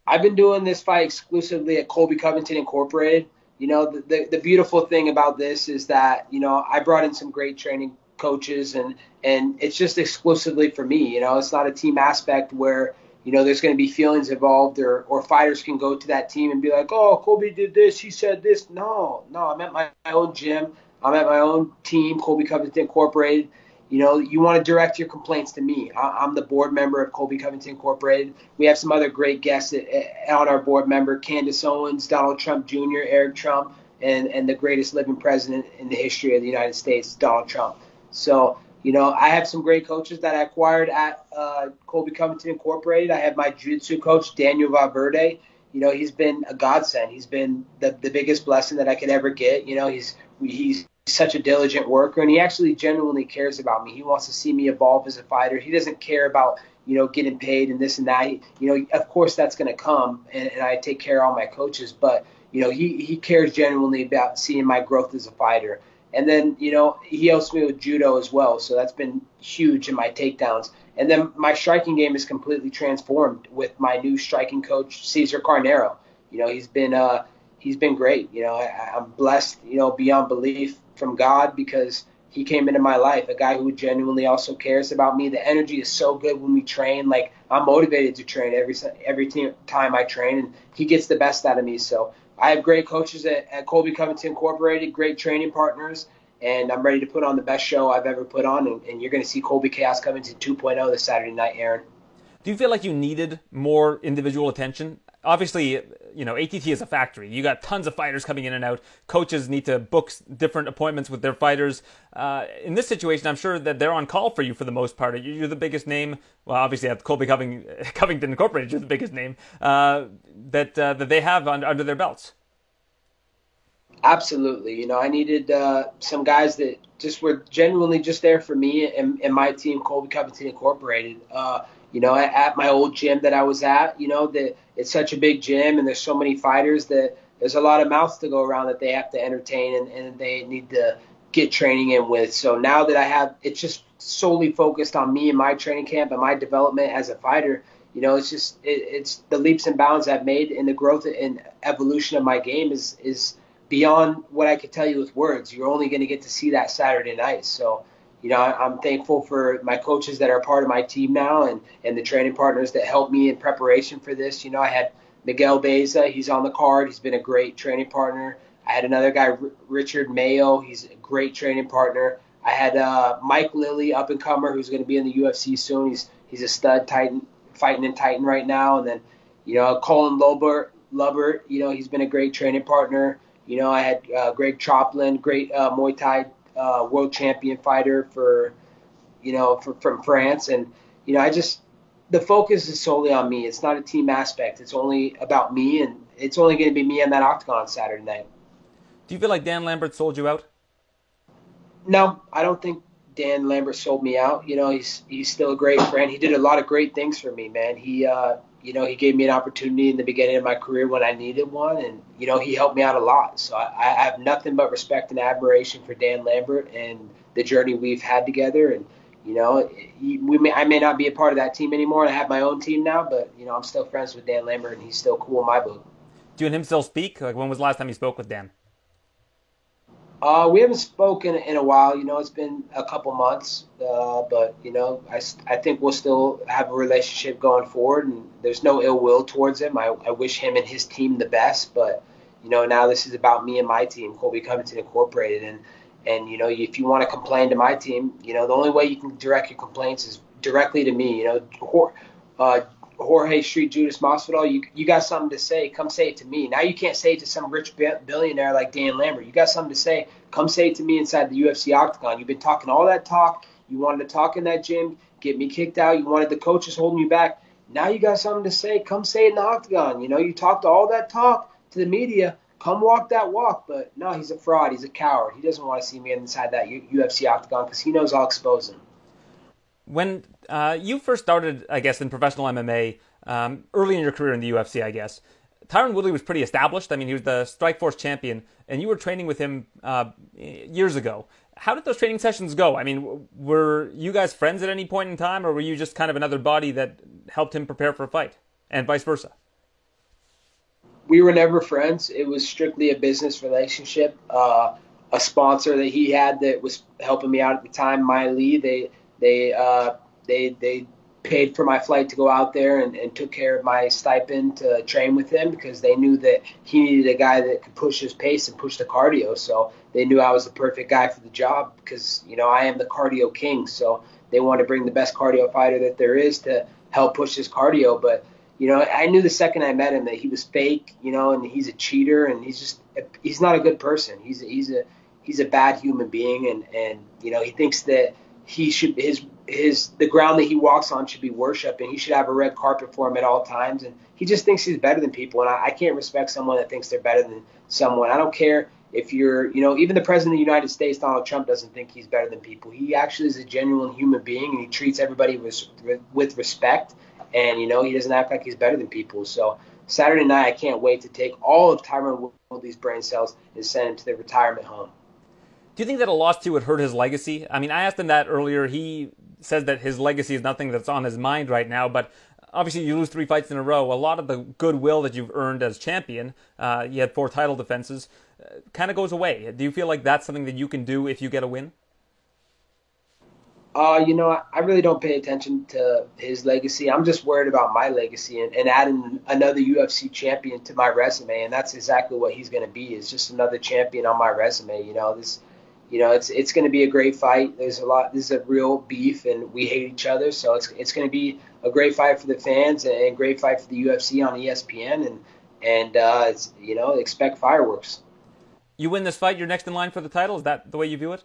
I've been doing this fight exclusively at Colby Covington Incorporated. You know, the, the, the beautiful thing about this is that, you know, I brought in some great training coaches, and, and it's just exclusively for me. You know, it's not a team aspect where, you know, there's going to be feelings involved, or, or fighters can go to that team and be like, oh, Colby did this, he said this. No, no, I'm at my, my own gym. I'm at my own team, Colby Covington Incorporated. You know, you want to direct your complaints to me. I, I'm the board member of Colby Covington Incorporated. We have some other great guests at, at, on our board member, Candace Owens, Donald Trump Junior, Eric Trump, and, and the greatest living president in the history of the United States, Donald Trump. So, you know, I have some great coaches that I acquired at uh, Colby Covington Incorporated. I have my jiu-jitsu coach, Daniel Valverde. You know, he's been a godsend. He's been the, the biggest blessing that I could ever get. You know, he's he's such a diligent worker, and he actually genuinely cares about me. He wants to see me evolve as a fighter. He doesn't care about, you know, getting paid and this and that. He, you know, of course that's going to come, and, and I take care of all my coaches. But, you know, he, he cares genuinely about seeing my growth as a fighter. And then, you know, he helps me with judo as well, so that's been huge in my takedowns. And then my striking game is completely transformed with my new striking coach, Cesar Carnero. You know, he's been uh, he's been great. You know, I, I'm blessed, you know, beyond belief from God, because he came into my life, a guy who genuinely also cares about me. The energy is so good when we train. Like, I'm motivated to train every every time I train, and he gets the best out of me, so I have great coaches at, at Colby Covington Incorporated, great training partners, and I'm ready to put on the best show I've ever put on, and, and you're going to see Colby Chaos Covington two point oh this Saturday night, Aaron. Do you feel like you needed more individual attention? Obviously, you know, A T T is a factory. You got tons of fighters coming in and out. Coaches need to book different appointments with their fighters. Uh, in this situation, I'm sure that they're on call for you for the most part. You're the biggest name. Well, obviously, at Colby Covington Incorporated, you're the biggest name uh, that uh, that they have under, under their belts. Absolutely. You know, I needed uh, some guys that just were genuinely just there for me and, and my team, Colby Covington Incorporated. Uh, you know, at my old gym that I was at, you know, that it's such a big gym and there's so many fighters that there's a lot of mouths to go around that they have to entertain and, and they need to get training in with. So now that I have, it's just solely focused on me and my training camp and my development as a fighter. You know, it's just it, it's the leaps and bounds I've made, and the growth and evolution of my game is is beyond what I could tell you with words. You're only going to get to see that Saturday night. So, you know, I, I'm thankful for my coaches that are part of my team now, and, and the training partners that helped me in preparation for this. You know, I had Miguel Beza. He's on the card. He's been a great training partner. I had another guy, R- Richard Mayo. He's a great training partner. I had uh, Mike Lilly, up-and-comer, who's going to be in the U F C soon. He's he's a stud titan, fighting in Titan right now. And then, you know, Colin Lubber, Lubber, you know, he's been a great training partner. You know, I had uh, Greg Choplin, great uh, Muay Thai uh, world champion fighter for, you know, for, from France. And, you know, I just, the focus is solely on me. It's not a team aspect. It's only about me, and it's only going to be me on that octagon Saturday night. Do you feel like Dan Lambert sold you out? No, I don't think Dan Lambert sold me out. You know, he's he's still a great friend. He did a lot of great things for me, man. He, uh, you know, he gave me an opportunity in the beginning of my career when I needed one, and, you know, he helped me out a lot. So I, I have nothing but respect and admiration for Dan Lambert and the journey we've had together. And, you know, he, we may, I may not be a part of that team anymore, and I have my own team now, but, you know, I'm still friends with Dan Lambert, and he's still cool in my book. Do you and him still speak? Like, when was the last time you spoke with Dan? Uh, we haven't spoken in a while. You know, it's been a couple months, uh, but, you know, I, I think we'll still have a relationship going forward, and there's no ill will towards him. I, I wish him and his team the best, but, you know, now this is about me and my team, Colby Covington Incorporated, and, and you know, if you want to complain to my team, you know, the only way you can direct your complaints is directly to me. You know, uh, Jorge Street Judas Masvidal, you you got something to say, come say it to me. Now you can't say it to some rich billionaire like Dan Lambert. You got something to say, come say it to me inside the U F C octagon. You've been talking all that talk. You wanted to talk in that gym, get me kicked out. You wanted the coaches holding you back. Now you got something to say, come say it in the octagon. You know, you talked all that talk to the media, come walk that walk. But no, he's a fraud. He's a coward. He doesn't want to see me inside that U- UFC octagon because he knows I'll expose him. When uh, you first started, I guess, in professional M M A, um, early in your career in the U F C, I guess, Tyron Woodley was pretty established. I mean, he was the Strikeforce champion, and you were training with him uh, years ago. How did those training sessions go? I mean, were you guys friends at any point in time, or were you just kind of another body that helped him prepare for a fight, and vice versa? We were never friends. It was strictly a business relationship. Uh, a sponsor that he had that was helping me out at the time, My Lee, they... They uh, they they paid for my flight to go out there and, and took care of my stipend to train with him because they knew that he needed a guy that could push his pace and push the cardio. So they knew I was the perfect guy for the job because, you know, I am the cardio king. So they wanted to bring the best cardio fighter that there is to help push his cardio. But, you know, I knew the second I met him that he was fake, you know, and he's a cheater, and he's just – he's not a good person. He's a, he's a, he's a bad human being, and, and, you know, he thinks that – He should his his the ground that he walks on should be worshipped, and he should have a red carpet for him at all times. And he just thinks he's better than people, and I, I can't respect someone that thinks they're better than someone. I don't care if you're, you know, even the president of the United States, Donald Trump, doesn't think he's better than people. He actually is a genuine human being, and he treats everybody with, with respect. And, you know, he doesn't act like he's better than people. So Saturday night, I can't wait to take all of Tyron Woodley's brain cells and send him to their retirement home. Do you think that a loss to would hurt his legacy? I mean, I asked him that earlier. He says that his legacy is nothing that's on his mind right now, but obviously you lose three fights in a row. A lot of the goodwill that you've earned as champion, uh, you had four title defenses, uh, kind of goes away. Do you feel like that's something that you can do if you get a win? Uh, you know, I really don't pay attention to his legacy. I'm just worried about my legacy and, and adding another U F C champion to my resume, and that's exactly what he's going to be, is just another champion on my resume. You know, this... You know, it's it's going to be a great fight. There's a lot. This is a real beef, and we hate each other. So it's it's going to be a great fight for the fans and a great fight for the U F C on E S P N. And and uh, it's, you know, expect fireworks. You win this fight, you're next in line for the title. Is that the way you view it?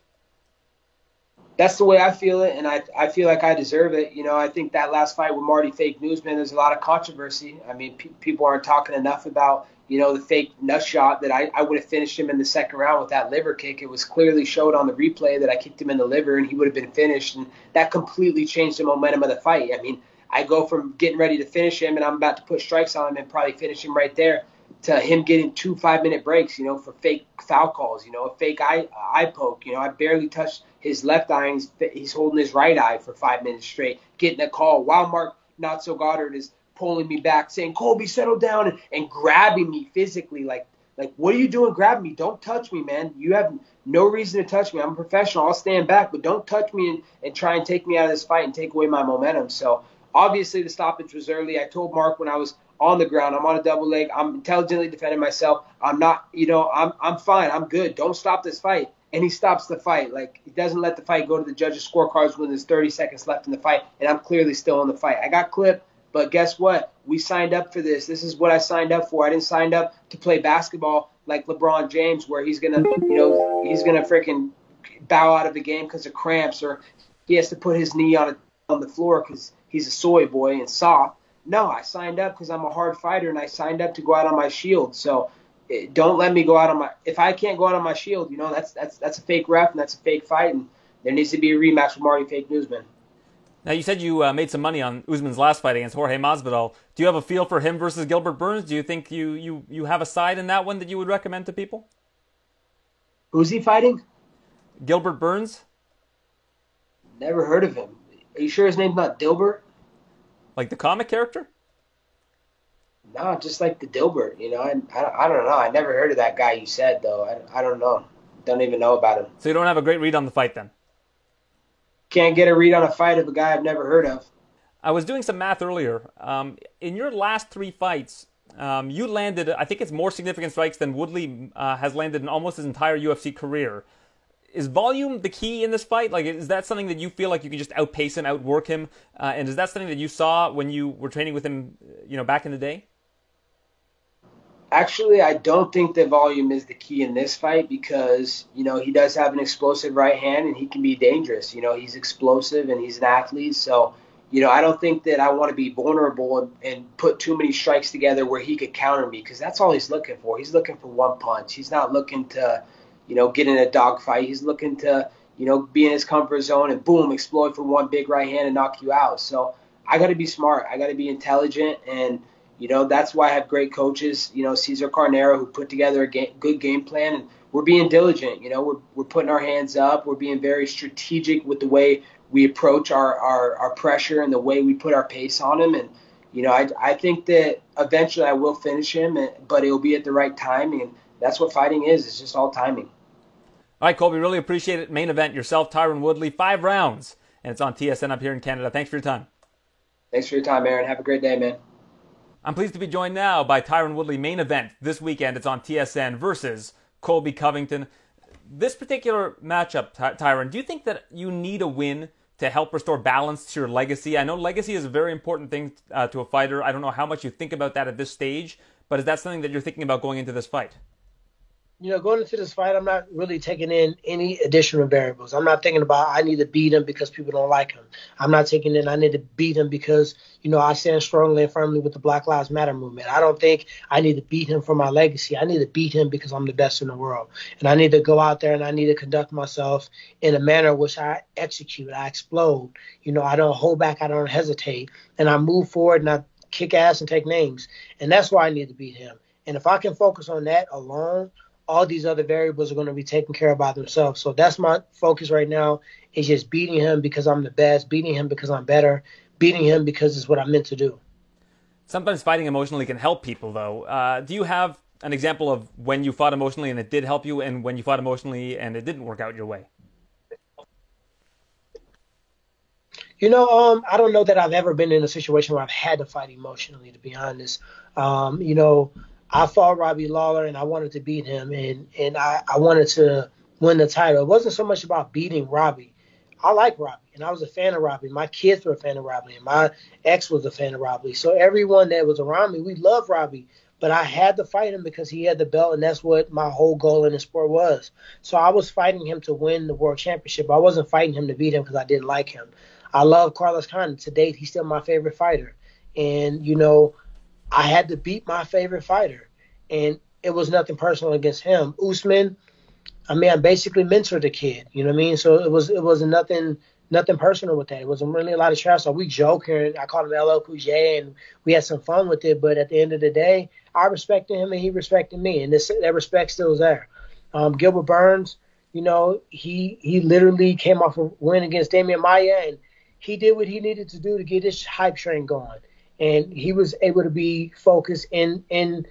That's the way I feel it, and I I feel like I deserve it. You know, I think that last fight with Marty Fake Newsman, there's a lot of controversy. I mean, pe- people aren't talking enough about, you know, the fake nut shot that I, I would have finished him in the second round with that liver kick. It was clearly showed on the replay that I kicked him in the liver and he would have been finished. And that completely changed the momentum of the fight. I mean, I go from getting ready to finish him and I'm about to put strikes on him and probably finish him right there to him getting two five-minute breaks, you know, for fake foul calls, you know, a fake eye, eye poke. You know, I barely touched his left eye and he's, he's holding his right eye for five minutes straight, getting a call while Mark Not So Goddard is pulling me back, saying, Colby, settle down, and, and grabbing me physically. Like, like, what are you doing grabbing me? Don't touch me, man. You have no reason to touch me. I'm a professional. I'll stand back, but don't touch me and, and try and take me out of this fight and take away my momentum. So, obviously, the stoppage was early. I told Mark when I was on the ground, I'm on a double leg. I'm intelligently defending myself. I'm not, you know, I'm I'm fine. I'm good. Don't stop this fight. And he stops the fight. Like, he doesn't let the fight go to the judges' scorecards when there's thirty seconds left in the fight, and I'm clearly still in the fight. I got clipped, but guess what? We signed up for this. This is what I signed up for. I didn't sign up to play basketball like LeBron James, where he's going to, you know, he's going to freaking bow out of the game because of cramps, or he has to put his knee on, a, on the floor because he's a soy boy and soft. No, I signed up because I'm a hard fighter, and I signed up to go out on my shield. So, don't let me go out on my – if I can't go out on my shield, you know, that's that's that's a fake ref and that's a fake fight, and there needs to be a rematch with Marty Fake Newsman. Now, you said you uh, made some money on Usman's last fight against Jorge Masvidal. Do you have a feel for him versus Gilbert Burns? Do you think you, you, you have a side in that one that you would recommend to people? Who's he fighting? Gilbert Burns. Never heard of him. Are you sure his name's not Dilbert? Like the comic character? No, just like the Dilbert, you know. I, I, I don't know. I never heard of that guy you said, though. I, I don't know. Don't even know about him. So you don't have a great read on the fight, then? Can't get a read on a fight of a guy I've never heard of. I was doing some math earlier. Um, in your last three fights, um, you landed, I think it's more significant strikes than Woodley uh, has landed in almost his entire U F C career. Is volume the key in this fight? Like, is that something that you feel like you can just outpace and outwork him? Uh, and is that something that you saw when you were training with him, you know, back in the day? Actually, I don't think that volume is the key in this fight because, you know, he does have an explosive right hand and he can be dangerous. You know, he's explosive and he's an athlete. So, you know, I don't think that I want to be vulnerable and, and put too many strikes together where he could counter me because that's all he's looking for. He's looking for one punch. He's not looking to, you know, get in a dogfight. He's looking to, you know, be in his comfort zone and, boom, explode for one big right hand and knock you out. So I got to be smart. I got to be intelligent and, you know, that's why I have great coaches, you know, Cesar Carnero, who put together a game, good game plan. And we're being diligent. You know, we're we're putting our hands up. We're being very strategic with the way we approach our, our, our pressure and the way we put our pace on him. And, you know, I, I think that eventually I will finish him, and, but it will be at the right time. And that's what fighting is. It's just all timing. All right, Colby, really appreciate it. Main event, yourself, Tyron Woodley, five rounds. And it's on T S N up here in Canada. Thanks for your time. Thanks for your time, Aaron. Have a great day, man. I'm pleased to be joined now by Tyron Woodley. Main event this weekend. It's on T S N versus Colby Covington. This particular matchup, Ty- Tyron, do you think that you need a win to help restore balance to your legacy? I know legacy is a very important thing uh, to a fighter. I don't know how much you think about that at this stage, but is that something that you're thinking about going into this fight? You know, going into this fight, I'm not really taking in any additional variables. I'm not thinking about I need to beat him because people don't like him. I'm not taking in I need to beat him because, you know, I stand strongly and firmly with the Black Lives Matter movement. I don't think I need to beat him for my legacy. I need to beat him because I'm the best in the world. And I need to go out there and I need to conduct myself in a manner in which I execute, I explode. You know, I don't hold back, I don't hesitate. And I move forward and I kick ass and take names. And that's why I need to beat him. And if I can focus on that alone, all these other variables are going to be taken care of by themselves. So that's my focus right now is just beating him because I'm the best, beating him because I'm better, beating him because it's what I'm meant to do. Sometimes fighting emotionally can help people, though. Uh, do you have an example of when you fought emotionally and it did help you and when you fought emotionally and it didn't work out your way? You know, um, I don't know that I've ever been in a situation where I've had to fight emotionally, to be honest. Um, you know, I fought Robbie Lawler, and I wanted to beat him, and, and I, I wanted to win the title. It wasn't so much about beating Robbie. I like Robbie, and I was a fan of Robbie. My kids were a fan of Robbie, and my ex was a fan of Robbie. So everyone that was around me, we loved Robbie, but I had to fight him because he had the belt, and that's what my whole goal in the sport was. So I was fighting him to win the world championship. I wasn't fighting him to beat him because I didn't like him. I love Carlos Condit. To date, he's still my favorite fighter, and, you know, I had to beat my favorite fighter, and it was nothing personal against him. Usman, I mean, I basically mentored the kid, you know what I mean? So it was it wasn't nothing nothing personal with that. It wasn't really a lot of trash. So we joke here, and I called him L L Cool J, and we had some fun with it. But at the end of the day, I respected him, and he respected me, and this, that respect still is there. Um, Gilbert Burns, you know, he he literally came off a win against Demian Maia, and he did what he needed to do to get his hype train going. and he was able to be focused in in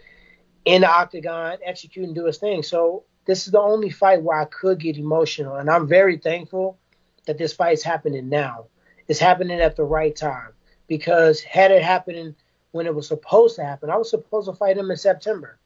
in the octagon, execute and do his thing. So this is the only fight where I could get emotional, and I'm very thankful that this fight is happening now. It's happening at the right time, because had it happened when it was supposed to happen, I was supposed to fight him in September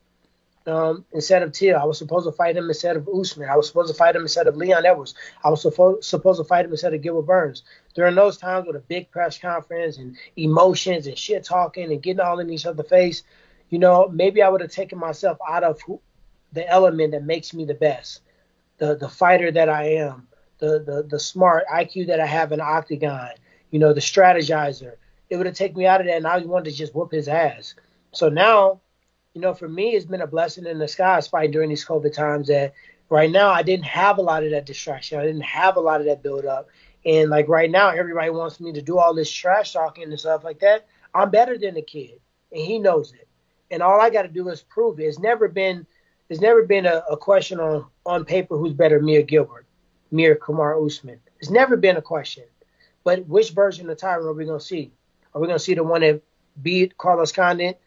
um, instead of Till. I was supposed to fight him instead of Usman. I was supposed to fight him instead of Leon Edwards. I was suppo- supposed to fight him instead of Gilbert Burns. During those times with a big press conference and emotions and shit talking and getting all in each other's face, you know, maybe I would have taken myself out of who, the element that makes me the best, the the fighter that I am, the the the smart I Q that I have in the octagon, you know, the strategizer. It would have taken me out of that, and I wanted to just whoop his ass. So now, you know, for me, it's been a blessing in disguise fighting during these COVID times, that right now I didn't have a lot of that distraction. I didn't have a lot of that build up. And like right now, everybody wants me to do all this trash talking and stuff like that. I'm better than the kid, and he knows it. And all I got to do is prove it. It's never been, it's never been a, a question on, on paper who's better, me or Gilbert, me or Kamaru Usman. It's never been a question. But which version of Tyron are we going to see? Are we going to see the one that beat Carlos Condit,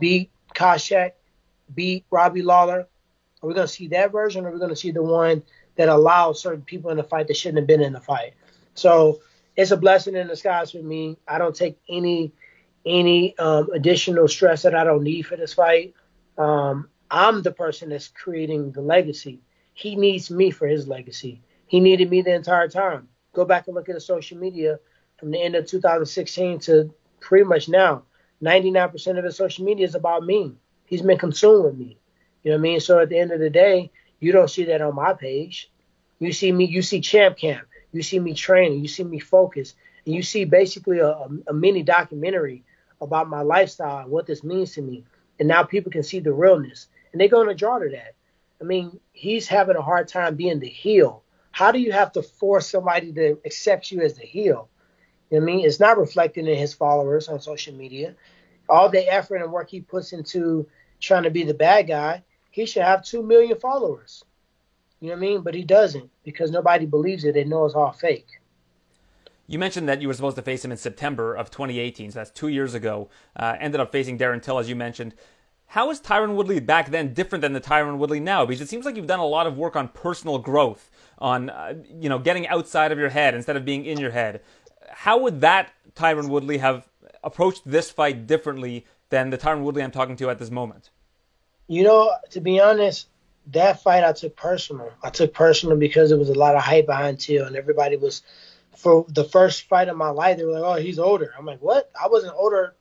beat Koscheck, beat Robbie Lawler? Are we going to see that version, or are we going to see the one that allowed certain people in the fight that shouldn't have been in the fight? So it's a blessing in disguise for me. I don't take any any um, additional stress that I don't need for this fight. Um, I'm the person that's creating the legacy. He needs me for his legacy. He needed me the entire time. Go back and look at his social media from the end of two thousand sixteen to pretty much now. ninety-nine percent of his social media is about me. He's been consumed with me. You know what I mean? So at the end of the day, you don't see that on my page. You see me, you see Champ Camp. You see me training. You see me focused. And you see basically a, a, a mini documentary about my lifestyle and what this means to me. And now people can see the realness. And they're going to draw to that. I mean, he's having a hard time being the heel. How do you have to force somebody to accept you as the heel? You know what I mean? It's not reflected in his followers on social media. All the effort and work he puts into trying to be the bad guy, he should have two million followers. You know what I mean? But he doesn't, because nobody believes it. They know it's all fake. You mentioned that you were supposed to face him in September of twenty eighteen, so that's two years ago. Uh, ended up facing Darren Till, as you mentioned. How is Tyron Woodley back then different than the Tyron Woodley now? Because it seems like you've done a lot of work on personal growth, on uh, you know getting outside of your head instead of being in your head. How would that Tyron Woodley have approached this fight differently than the Tyron Woodley I'm talking to at this moment? You know, to be honest, that fight I took personal. I took personal because there was a lot of hype behind Till, and everybody was, for the first fight of my life, they were like, oh, he's older. I'm like, what? I wasn't older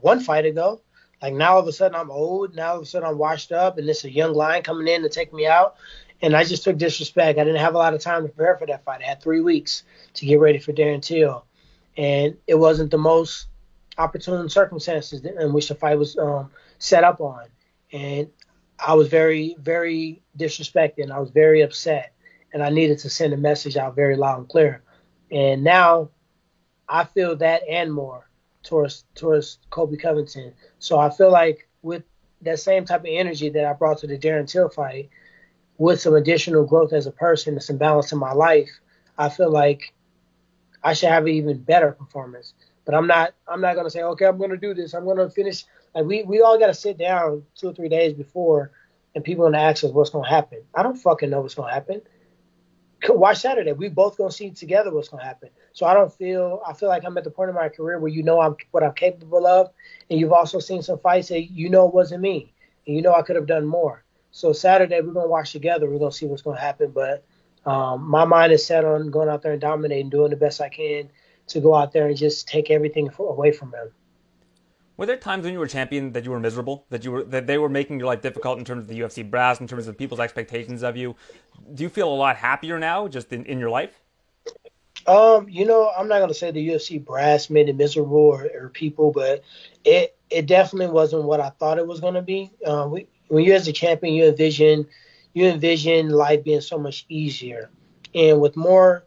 one fight ago. Like, now all of a sudden I'm old. Now all of a sudden I'm washed up, and it's a young lion coming in to take me out. And I just took disrespect. I didn't have a lot of time to prepare for that fight. I had three weeks to get ready for Darren Till. And it wasn't the most opportune circumstances in which the fight was um, set up on. And I was very, very disrespected. And I was very upset. And I needed to send a message out very loud and clear. And now I feel that and more towards towards Colby Covington. So I feel like with that same type of energy that I brought to the Darren Till fight, with some additional growth as a person and some balance in my life, I feel like I should have an even better performance. But I'm not I'm not going to say, okay, I'm going to do this. I'm going to finish. Like we, we all got to sit down two or three days before, and people are going to ask us what's going to happen. I don't fucking know what's going to happen. Watch Saturday. We both gonna see together what's gonna happen. So I don't feel. I feel like I'm at the point in my career where you know I'm what I'm capable of, and you've also seen some fights that you know it wasn't me, and you know I could have done more. So Saturday we're gonna watch together. We're gonna see what's gonna happen. But um, my mind is set on going out there and dominating, doing the best I can to go out there and just take everything away from them. Were there times when you were champion that you were miserable, that you were that they were making your life difficult in terms of the U F C brass, in terms of people's expectations of you? Do you feel a lot happier now, just in, in your life? Um, you know, I'm not going to say the U F C brass made it miserable or, or people, but it it definitely wasn't what I thought it was going to be. Uh, we, when you're as a champion, you envision you envision life being so much easier, and with more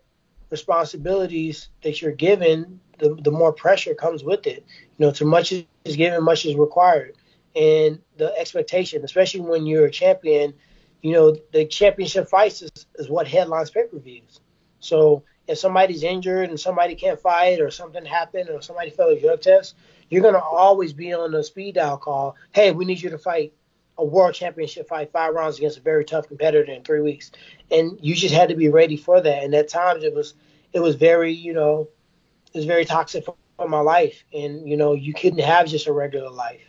responsibilities that you're given, the, the more pressure comes with it. You know, too much is given, much is required. And the expectation, especially when you're a champion, you know, the championship fights is, is what headlines pay-per-views. So if somebody's injured and somebody can't fight, or something happened, or somebody failed a drug test, You're going to always be on the speed dial call. Hey, we need you to fight a world championship fight, five rounds against a very tough competitor in three weeks. And you just had to be ready for that. And at times it was, it was very, you know, it was very toxic for, for my life. And, you know, you couldn't have just a regular life.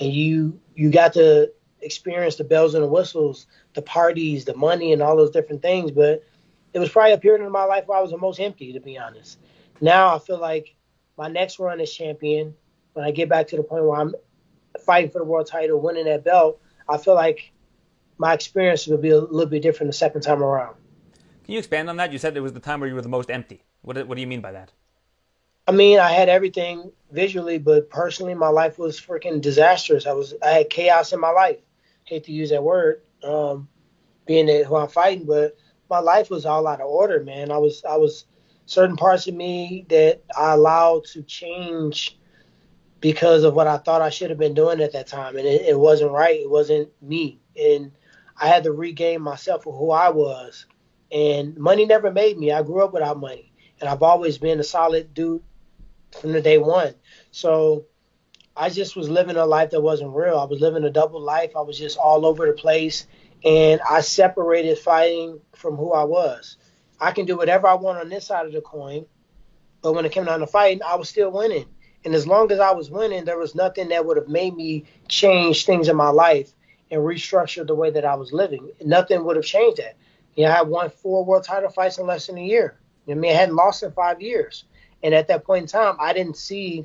And you, you got to experience the bells and the whistles, the parties, the money, and all those different things. But it was probably a period in my life where I was the most empty, to be honest. Now I feel like my next run as champion, when I get back to the point where I'm fighting for the world title, winning that belt, I feel like my experience will be a little bit different the second time around. Can you expand on that? You said it was the time where you were the most empty. What, what do you mean by that? I mean, I had everything visually, but personally, my life was freaking disastrous. I was, I had chaos in my life. Hate to use that word, um, being that who I'm fighting, but my life was all out of order, man. I was, I was certain parts of me that I allowed to change because of what I thought I should have been doing at that time, and it, it wasn't right. It wasn't me, and I had to regain myself for who I was. And money never made me. I grew up without money, and I've always been a solid dude from the day one. So I just was living a life that wasn't real. I was living a double life. I was just all over the place. And I separated fighting from who I was. I can do whatever I want on this side of the coin, but when it came down to fighting, I was still winning. And as long as I was winning, there was nothing that would have made me change things in my life and restructure the way that I was living. Nothing would have changed that. You know, I had won four world title fights in less than a year. I mean, I hadn't lost in five years. And at that point in time, I didn't see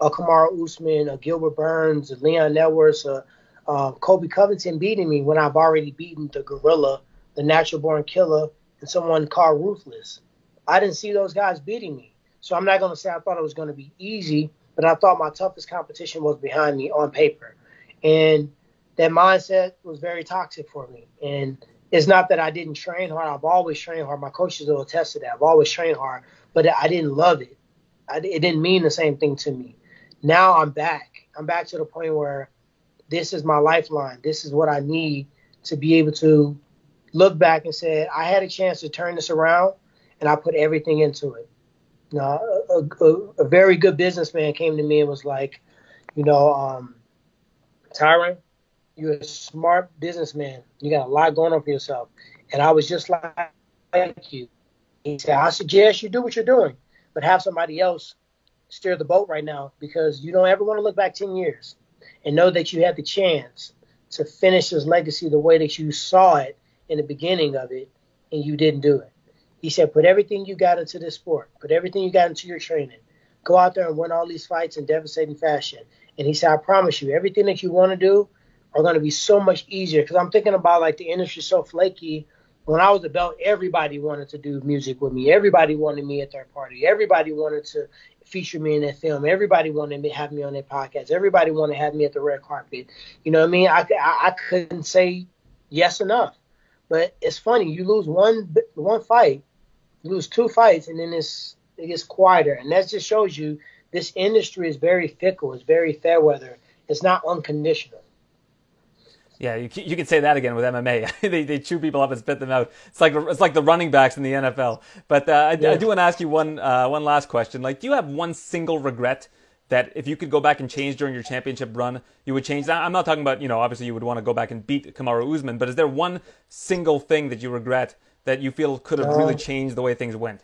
a Kamaru Usman, a Gilbert Burns, a Leon Edwards, a, a Colby Covington beating me when I've already beaten the gorilla, the natural-born killer, and someone called Ruthless. I didn't see those guys beating me. So I'm not going to say I thought it was going to be easy, but I thought my toughest competition was behind me on paper. And that mindset was very toxic for me. And it's not that I didn't train hard. I've always trained hard. My coaches will attest to that. I've always trained hard. But I didn't love it. I, it didn't mean the same thing to me. Now I'm back. I'm back to the point where this is my lifeline. This is what I need to be able to look back and say, I had a chance to turn this around, and I put everything into it. Now, a, a, a very good businessman came to me and was like, you know, um, Tyron, you're a smart businessman. You got a lot going on for yourself. And I was just like, thank you. He said, I suggest you do what you're doing, but have somebody else steer the boat right now, because you don't ever want to look back ten years and know that you had the chance to finish this legacy the way that you saw it in the beginning of it, and you didn't do it. He said, put everything you got into this sport, put everything you got into your training, go out there and win all these fights in devastating fashion. And he said, I promise you, everything that you want to do are going to be so much easier, because I'm thinking about, like, the industry so flaky. When I was a belt, everybody wanted to do music with me. Everybody wanted me at their party. Everybody wanted to feature me in that film. Everybody wanted to have me on their podcast. Everybody wanted to have me at the red carpet. You know what I mean? I, I, I couldn't say yes enough. But it's funny. You lose one one fight, you lose two fights, and then it's, it gets quieter. And that just shows you this industry is very fickle. It's very fair weather. It's not unconditional. Yeah, you you can say that again with M M A. they they chew people up and spit them out. It's like it's like the running backs in the N F L. But uh, I, yeah. I do want to ask you one uh, one last question. Like, do you have one single regret that if you could go back and change during your championship run, you would change? I'm not talking about, you know, obviously you would want to go back and beat Kamaru Usman, but is there one single thing that you regret that you feel could have um, really changed the way things went?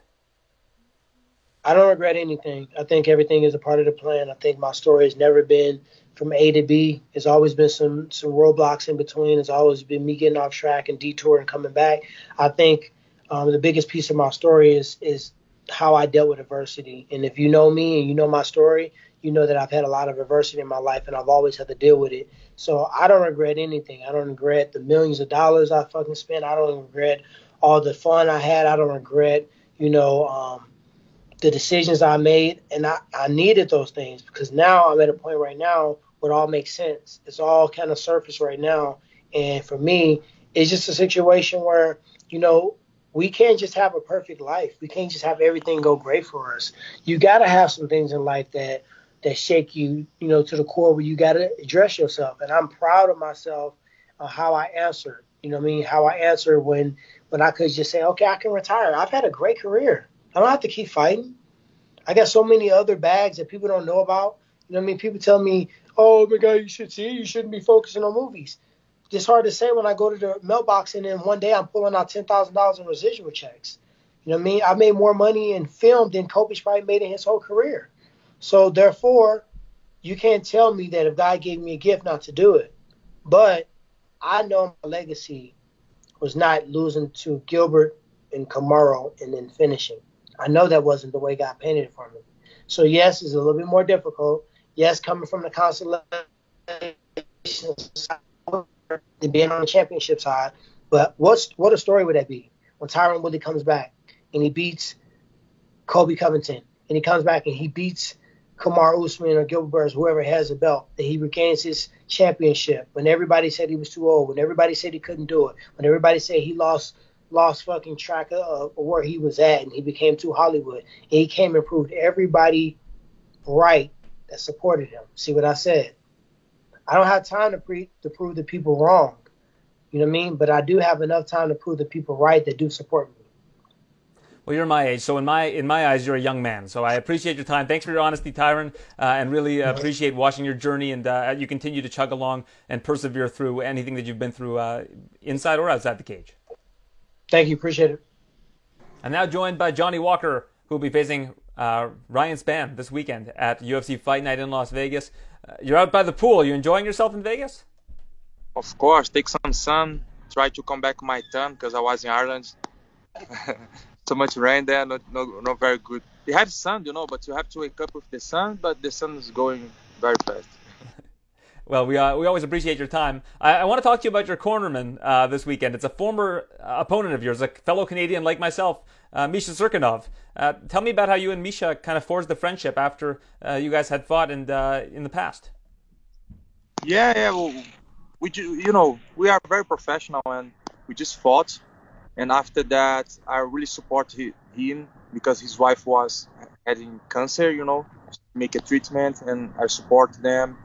I don't regret anything. I think everything is a part of the plan. I think my story has never been from A to B. There's always been some, some roadblocks in between. It's always been me getting off track and detour and coming back. I think um, the biggest piece of my story is is how I dealt with adversity. And if you know me and you know my story, you know that I've had a lot of adversity in my life, and I've always had to deal with it. So I don't regret anything. I don't regret the millions of dollars I fucking spent. I don't regret all the fun I had. I don't regret, you know, um, the decisions I made. And I, I needed those things, because now I'm at a point right now would all make sense. It's all kind of surface right now. And for me, it's just a situation where, you know, we can't just have a perfect life. We can't just have everything go great for us. You got to have some things in life that, that shake you, you know, to the core, where you got to address yourself. And I'm proud of myself, uh, how I answered, you know what I mean? How I answered when, when I could just say, okay, I can retire. I've had a great career. I don't have to keep fighting. I got so many other bags that people don't know about You know what I mean? People tell me, oh, my God, you should see. You shouldn't be focusing on movies. It's hard to say when I go to the mailbox and then one day I'm pulling out ten thousand dollars in residual checks. You know what I mean? I made more money in film than Kobe's probably made in his whole career. So, therefore, you can't tell me that if God gave me a gift not to do it. But I know my legacy was not losing to Gilbert and Kamaru and then finishing. I know that wasn't the way God painted it for me. So, yes, it's a little bit more difficult. Yes, coming from the consolation side and being on the championship side. But what's what a story would that be when Tyron Woodley comes back and he beats Colby Covington and he comes back and he beats Kamaru Usman or Gilbert Burns, whoever has a belt, and he regains his championship when everybody said he was too old, when everybody said he couldn't do it, when everybody said he lost lost fucking track of, of where he was at and he became too Hollywood. And he came and proved everybody right that supported him. See what I said? I don't have time to, pre- to prove the people wrong, you know what I mean? But I do have enough time to prove the people right that do support me. Well, you're my age, so in my in my eyes, you're a young man. So I appreciate your time. Thanks for your honesty, Tyron, uh, and really appreciate watching your journey. And uh, you continue to chug along and persevere through anything that you've been through uh, inside or outside the cage. Thank you. Appreciate it. I'm now joined by Johnny Walker, who will be facing uh, Ryan Spann this weekend at U F C Fight Night in Las Vegas. You're out by the pool. Are you enjoying yourself in Vegas? Of course. Take some sun. Try to come back my tan because I was in Ireland. Too much rain there. Not, no, not very good. We have sun, you know, but you have to wake up with the sun. But the sun is going very fast. Well, we uh, we always appreciate your time. I, I want to talk to you about your cornerman uh, this weekend. It's a former uh, opponent of yours, a fellow Canadian like myself, uh, Misha Cirkunov. Uh, tell me about how you and Misha kind of forged the friendship after uh, you guys had fought and uh, in the past. Yeah, yeah. Well, we you know we are very professional and we just fought. And after that, I really support him because his wife was having cancer. You know, make a treatment, and I support them.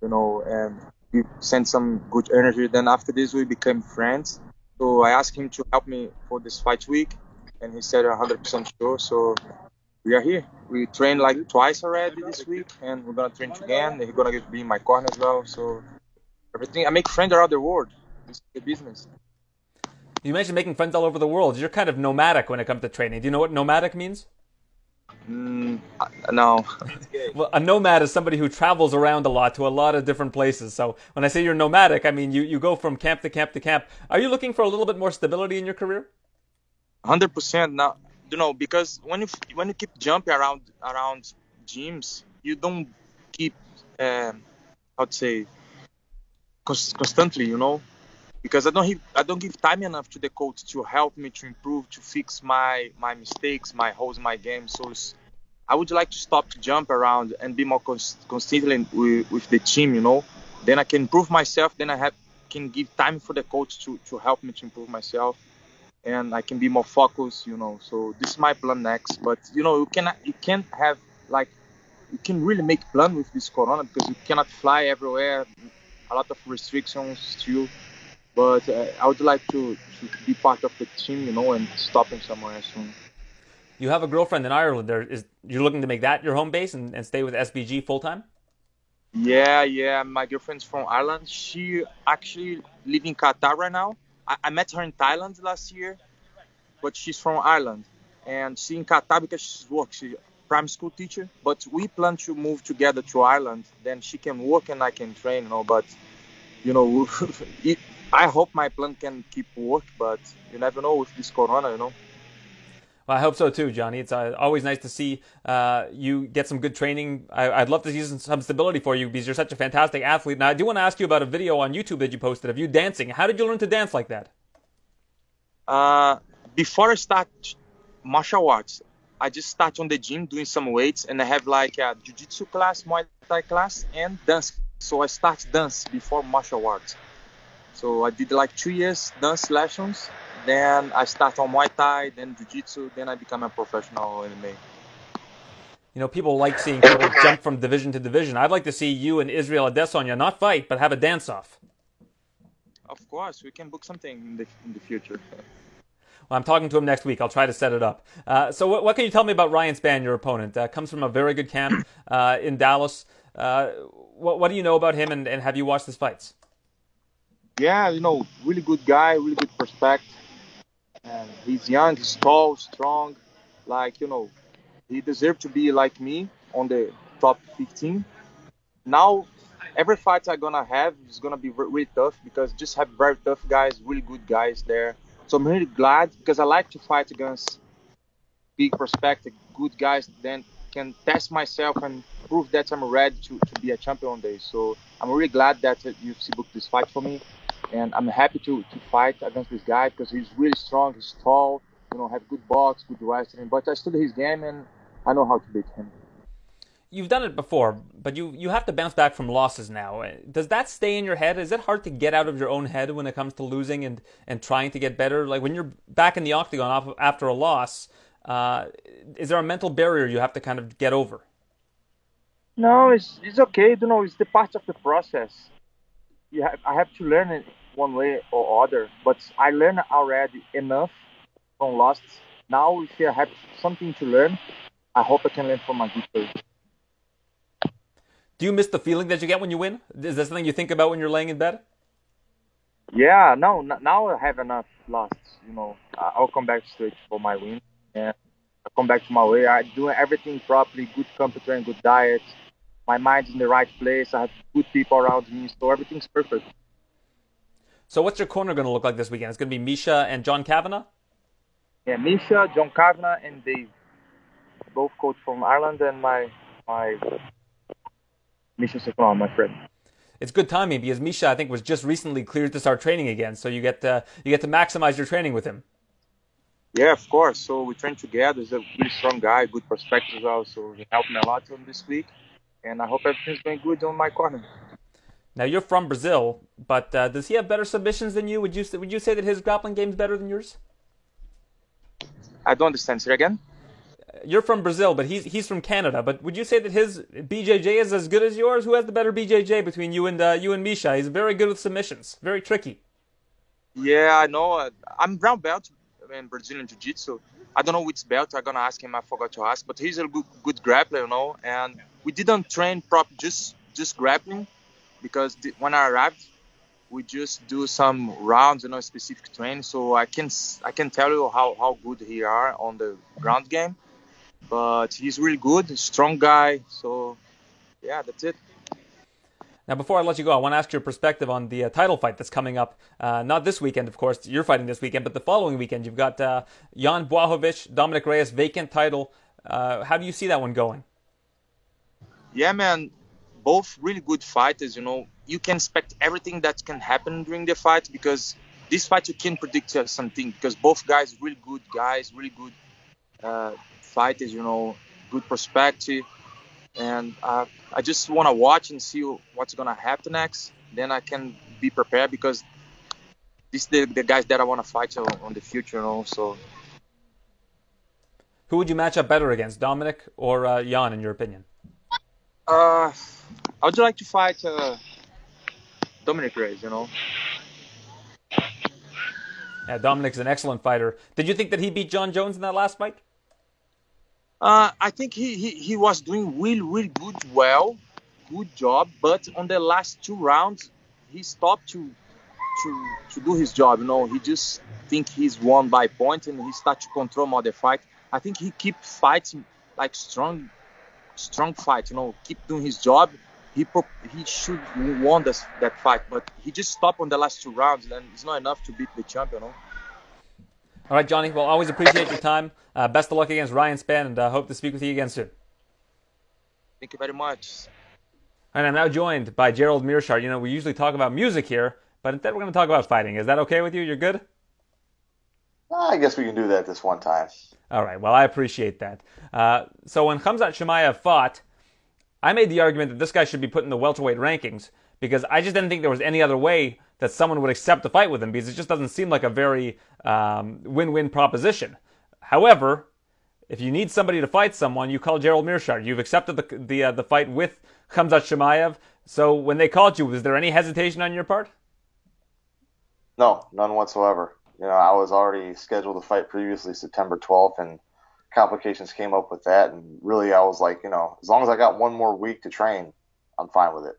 You know, and we sent some good energy. Then after this, we became friends. So I asked him to help me for this fight week, and he said one hundred percent sure. So we are here. We trained like twice already this week, and we're gonna train again. And he's gonna be in my corner as well. So everything. I make friends around the world. It's the business. You mentioned making friends all over the world. You're kind of nomadic when it comes to training. Do you know what nomadic means? Mm, no. Well, a nomad is somebody who travels around a lot to a lot of different places. So when I say you're nomadic, I mean you, you go from camp to camp to camp. Are you looking for a little bit more stability in your career? one hundred percent. Now, you know, because when you when you keep jumping around around gyms, you don't keep, uh, I'd say, constantly, you know, because I don't have, I don't give time enough to the coach to help me to improve, to fix my, my mistakes, my holes, my game. So I would like to stop to jump around and be more consistent with, with the team, you know. Then I can improve myself. Then I have, can give time for the coach to, to help me to improve myself, and I can be more focused, you know. So this is my plan next. But you know, you can you can't have like you can really make plan with this corona because you cannot fly everywhere. A lot of restrictions still. But uh, I would like to, to be part of the team, you know, and stop him somewhere soon. You have a girlfriend in Ireland. There is you're looking to make that your home base and, and stay with S B G full time? Yeah, yeah. My girlfriend's from Ireland. She actually lives in Qatar right now. I, I met her in Thailand last year, but she's from Ireland. And she's in Qatar because she's work. She's a primary school teacher. But we plan to move together to Ireland. Then she can work and I can train, you know. But, you know, it, I hope my plan can keep work, but you never know with this corona, you know. Well, I hope so too, Johnny. It's uh, always nice to see uh, you get some good training. I- I'd love to see some stability for you because you're such a fantastic athlete. Now, I do want to ask you about a video on YouTube that you posted of you dancing. How did you learn to dance like that? Uh, before I start martial arts, I just start on the gym doing some weights, and I have like a jiu-jitsu class, Muay Thai class, and dance. So I start dance before martial arts. So I did like two years dance lessons, then I started on Muay Thai, then Jiu-Jitsu, then I became a professional M M A. You know, people like seeing people jump from division to division. I'd like to see you and Israel Adesanya not fight, but have a dance-off. Of course, we can book something in the, in the future. Well, I'm talking to him next week. I'll try to set it up. Uh, so what, what can you tell me about Ryan Spann, your opponent? Uh, comes from a very good camp uh, in Dallas. Uh, what, what do you know about him, and, and have you watched his fights? Yeah, you know, really good guy, really good prospect. Uh, he's young, he's tall, strong. Like, you know, he deserved to be like me on the top fifteen. Now, every fight I'm going to have is going to be really tough because just have very tough guys, really good guys there. So I'm really glad because I like to fight against big prospect, good guys, then can test myself and prove that I'm ready to, to be a champion one day. So I'm really glad that U F C booked this fight for me. And I'm happy to, to fight against this guy because he's really strong, he's tall, you know, have good box, good wrestling. But I study his game and I know how to beat him. You've done it before, but you, you have to bounce back from losses now. Does that stay in your head? Is it hard to get out of your own head when it comes to losing and, and trying to get better? Like when you're back in the octagon after a loss, uh, is there a mental barrier you have to kind of get over? No, it's it's okay. You know, it's the part of the process. You have, I have to learn it one way or other, but I learned already enough from losses. Now, if I have something to learn, I hope I can learn from my victory. Do you miss the feeling that you get when you win? Is that something you think about when you're laying in bed? Yeah, no. N- now I have enough losses. You know, uh, I'll come back straight for my win. And I come back to my way. I do everything properly. Good computer and good diet. My mind's in the right place. I have good people around me, so everything's perfect. So, what's your corner going to look like this weekend? It's going to be Misha and John Kavanaugh. Yeah, Misha, John Kavanaugh, and Dave, both coach from Ireland, and my my. Misha Cirkunov, my friend. It's good timing because Misha, I think, was just recently cleared to start training again. So you get to, you get to maximize your training with him. Yeah, of course. So we train together. He's a really strong guy, good prospect as well. So he helped me a lot on this week. And I hope everything's going good on my corner. Now, you're from Brazil, but uh, does he have better submissions than you? Would you would you say that his grappling game is better than yours? I don't understand. Say again? You're from Brazil, but he's he's from Canada. But would you say that his B J J is as good as yours? Who has the better B J J between you and uh, you and Misha? He's very good with submissions, very tricky. Yeah, I know. I'm brown belt in Brazilian Jiu-Jitsu. I don't know which belt I'm gonna ask him. I forgot to ask. But he's a good, good grappler, you know. And we didn't train prop just just grappling because the, when I arrived, we just do some rounds, you know, specific training. So I can I can tell you how how good he are on the ground game. But he's really good, strong guy. So, yeah, that's it. Now, before I let you go, I want to ask your perspective on the uh, title fight that's coming up. Uh, not this weekend, of course. You're fighting this weekend, but the following weekend, you've got uh, Jan Błachowicz, Dominic Reyes, vacant title. Uh, how do you see that one going? Yeah, man, both really good fighters, you know. You can expect everything that can happen during the fight because this fight, you can predict something because both guys, really good guys, really good uh fighters, you know, good perspective, and uh, I just want to watch and see what's gonna happen next. Then I can be prepared because this is the, the guys that I want to fight on, on the future, you know. So, who would you match up better against, Dominic or uh, Jan, in your opinion? Uh, I would like to fight uh, Dominic Reyes, you know. Yeah, Dominic's an excellent fighter. Did you think that he beat John Jones in that last fight? Uh, I think he, he, he was doing really, really good, well, good job. But on the last two rounds, he stopped to to to do his job. You know, he just think he's won by point and he start to control more the fight. I think he keep fighting like strong, strong fight. You know, keep doing his job. He he should won this, that fight, but he just stopped on the last two rounds, and it's not enough to beat the champion. You know? All right, Johnny. Well, always appreciate your time. Uh, best of luck against Ryan Spann, and I uh, hope to speak with you again soon. Thank you very much. And I'm now joined by Gerald Meerschaert. You know, we usually talk about music here, but instead we're going to talk about fighting. Is that okay with you? You're good? Well, I guess we can do that this one time. All right. Well, I appreciate that. Uh, so when Khamzat Chimaev fought, I made the argument that this guy should be put in the welterweight rankings because I just didn't think there was any other way that someone would accept the fight with him because it just doesn't seem like a very um, win-win proposition. However, if you need somebody to fight someone, you call Gerald Meerschaert. You've accepted the the, uh, the fight with Khamzat Chimaev. So when they called you, was there any hesitation on your part? No, none whatsoever. you know, I was already scheduled to fight previously September twelfth, and complications came up with that. And really, I was like, you know, as long as I got one more week to train, I'm fine with it.